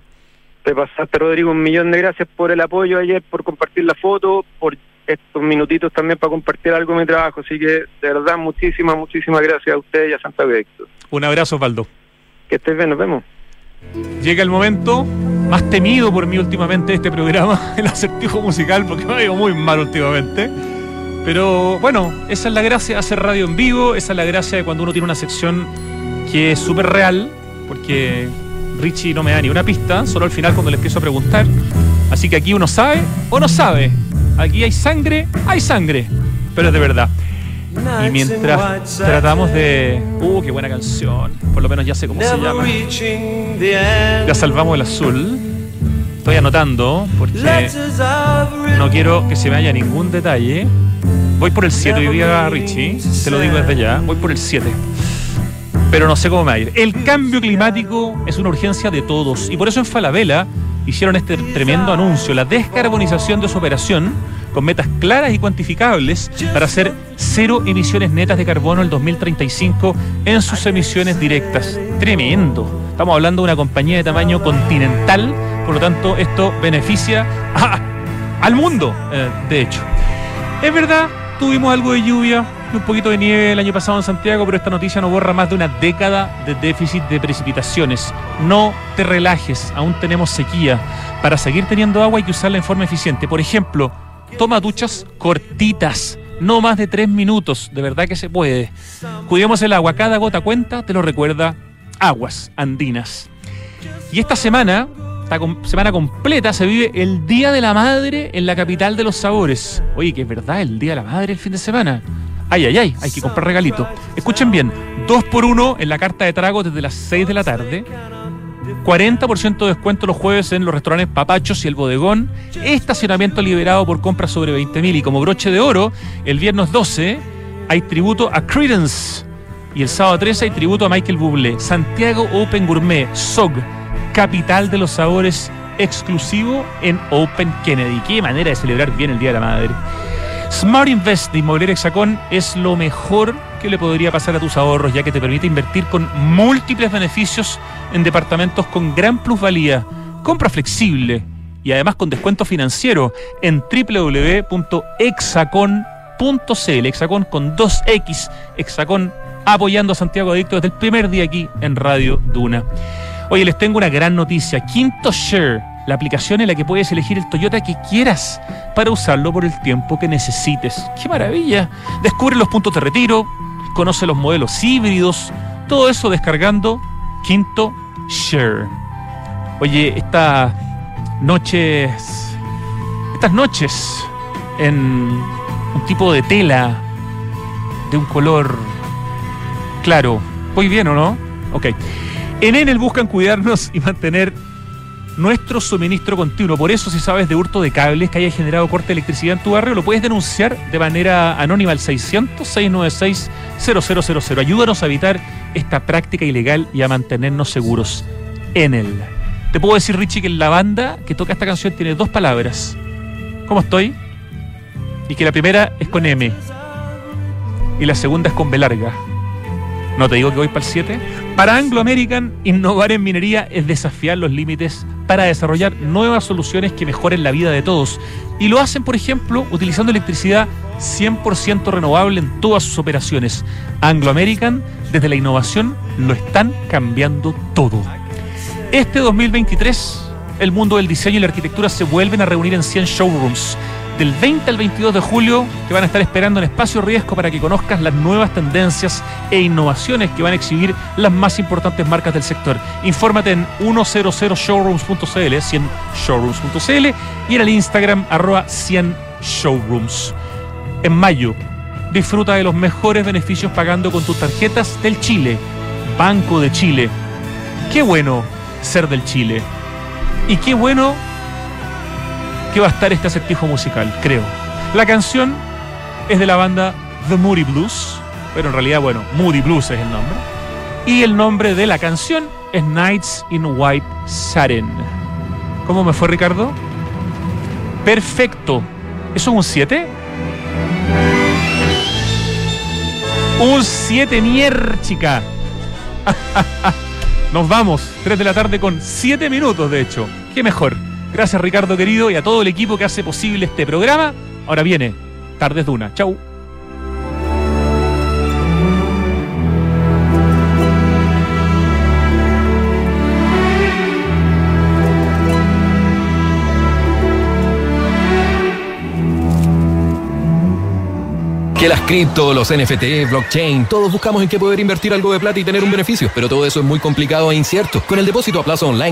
Te pasaste, Rodrigo, un millón de gracias por el apoyo ayer, por compartir la foto, por estos minutitos también para compartir algo de mi trabajo, así que de verdad muchísimas, muchísimas gracias a ustedes y a Santa Víctor. Un abrazo, Osvaldo. Que estés bien, nos vemos. Llega el momento más temido por mí últimamente de este programa, el acertijo musical, porque me ha ido muy mal últimamente. Pero bueno, esa es la gracia de hacer radio en vivo, esa es la gracia de cuando uno tiene una sección que es súper real, porque Richie no me da ni una pista, solo al final cuando le empiezo a preguntar. Así que aquí uno sabe o no sabe. Aquí hay sangre, hay sangre, pero es de verdad. Y mientras tratamos de... ¡Uh, qué buena canción! Por lo menos ya sé cómo se llama. Ya salvamos el azul. Estoy anotando porque no quiero que se me haya ningún detalle. Voy por el siete hoy día, Richie. Te lo digo desde ya. Voy por el siete. Pero no sé cómo me va a ir. El cambio climático es una urgencia de todos. Y por eso en Falabella hicieron este tremendo anuncio, la descarbonización de su operación, con metas claras y cuantificables para hacer cero emisiones netas de carbono en dos mil treinta y cinco en sus emisiones directas. Tremendo. Estamos hablando de una compañía de tamaño continental, por lo tanto esto beneficia a, al mundo, eh, de hecho. Es verdad, tuvimos algo de lluvia y un poquito de nieve el año pasado en Santiago, pero esta noticia no borra más de una década de déficit de precipitaciones. No te relajes, aún tenemos sequía. Para seguir teniendo agua hay que usarla en forma eficiente. Por ejemplo, toma duchas cortitas, no más de tres minutos, de verdad que se puede. Cuidemos el agua, cada gota cuenta, te lo recuerda Aguas Andinas. Y esta semana Esta semana completa se vive el Día de la Madre en la capital de los sabores. Oye, que es verdad, el Día de la Madre el fin de semana. Ay, ay, ay, hay que comprar regalitos. Escuchen bien, dos por uno en la carta de tragos desde las seis de la tarde. cuarenta por ciento de descuento los jueves en los restaurantes Papachos y El Bodegón. Estacionamiento liberado por compras sobre veinte mil. Y como broche de oro, el viernes doce hay tributo a Creedence. Y el sábado trece hay tributo a Michael Bublé. Santiago Open Gourmet, S O G, capital de los sabores, exclusivo en Open Kennedy. Qué manera de celebrar bien el Día de la Madre. Smart Invest de Inmobiliaria Hexacón es lo mejor que le podría pasar a tus ahorros, ya que te permite invertir con múltiples beneficios en departamentos con gran plusvalía, compra flexible y además con descuento financiero en doble u doble u doble u punto hexacon punto c l. Hexacón con dos equis. Hexacón, apoyando a Santiago Adicto desde el primer día aquí en Radio Duna. Oye, les tengo una gran noticia. Quinto Share, la aplicación en la que puedes elegir el Toyota que quieras para usarlo por el tiempo que necesites. ¡Qué maravilla! Descubre los puntos de retiro, conoce los modelos híbridos, todo eso descargando Quinto Share. Oye, estas noches, estas noches en un tipo de tela de un color claro. ¿Voy bien o no? Ok. En Enel buscan cuidarnos y mantener nuestro suministro continuo. Por eso, si sabes de hurto de cables que haya generado corte de electricidad en tu barrio, lo puedes denunciar de manera anónima al seiscientos, seiscientos noventa y seis, cero cero cero cero. Ayúdanos a evitar esta práctica ilegal y a mantenernos seguros. Enel. Te puedo decir, Richie, que la banda que toca esta canción tiene dos palabras. ¿Cómo estoy? Y que la primera es con M y la segunda es con B larga. No te digo que voy para el siete. Para Anglo American, innovar en minería es desafiar los límites para desarrollar nuevas soluciones que mejoren la vida de todos. Y lo hacen, por ejemplo, utilizando electricidad cien por ciento renovable en todas sus operaciones. Anglo American, desde la innovación, lo están cambiando todo. Este dos mil veintitrés, el mundo del diseño y la arquitectura se vuelven a reunir en cien showrooms. Del veinte al veintidós de julio te van a estar esperando en Espacio Riesgo para que conozcas las nuevas tendencias e innovaciones que van a exhibir las más importantes marcas del sector. Infórmate en cien showrooms punto c l, cien showrooms punto c l, y en el Instagram arroba cien showrooms. En mayo, disfruta de los mejores beneficios pagando con tus tarjetas del Chile. Banco de Chile. Qué bueno ser del Chile. Y qué bueno que va a estar este acertijo musical, creo. La canción es de la banda The Moody Blues, pero en realidad, bueno, Moody Blues es el nombre. Y el nombre de la canción es Nights in White Satin. ¿Cómo me fue, Ricardo? Perfecto. ¿Eso es un siete? Un siete mier, chica. Nos vamos. tres de la tarde con siete minutos, de hecho. Qué mejor. Gracias, Ricardo querido, y a todo el equipo que hace posible este programa. Ahora viene Tardes Duna. Chau. Que las cripto, los N F T, blockchain, todos buscamos en qué poder invertir algo de plata y tener un beneficio, pero todo eso es muy complicado e incierto. Con el depósito a plazo online de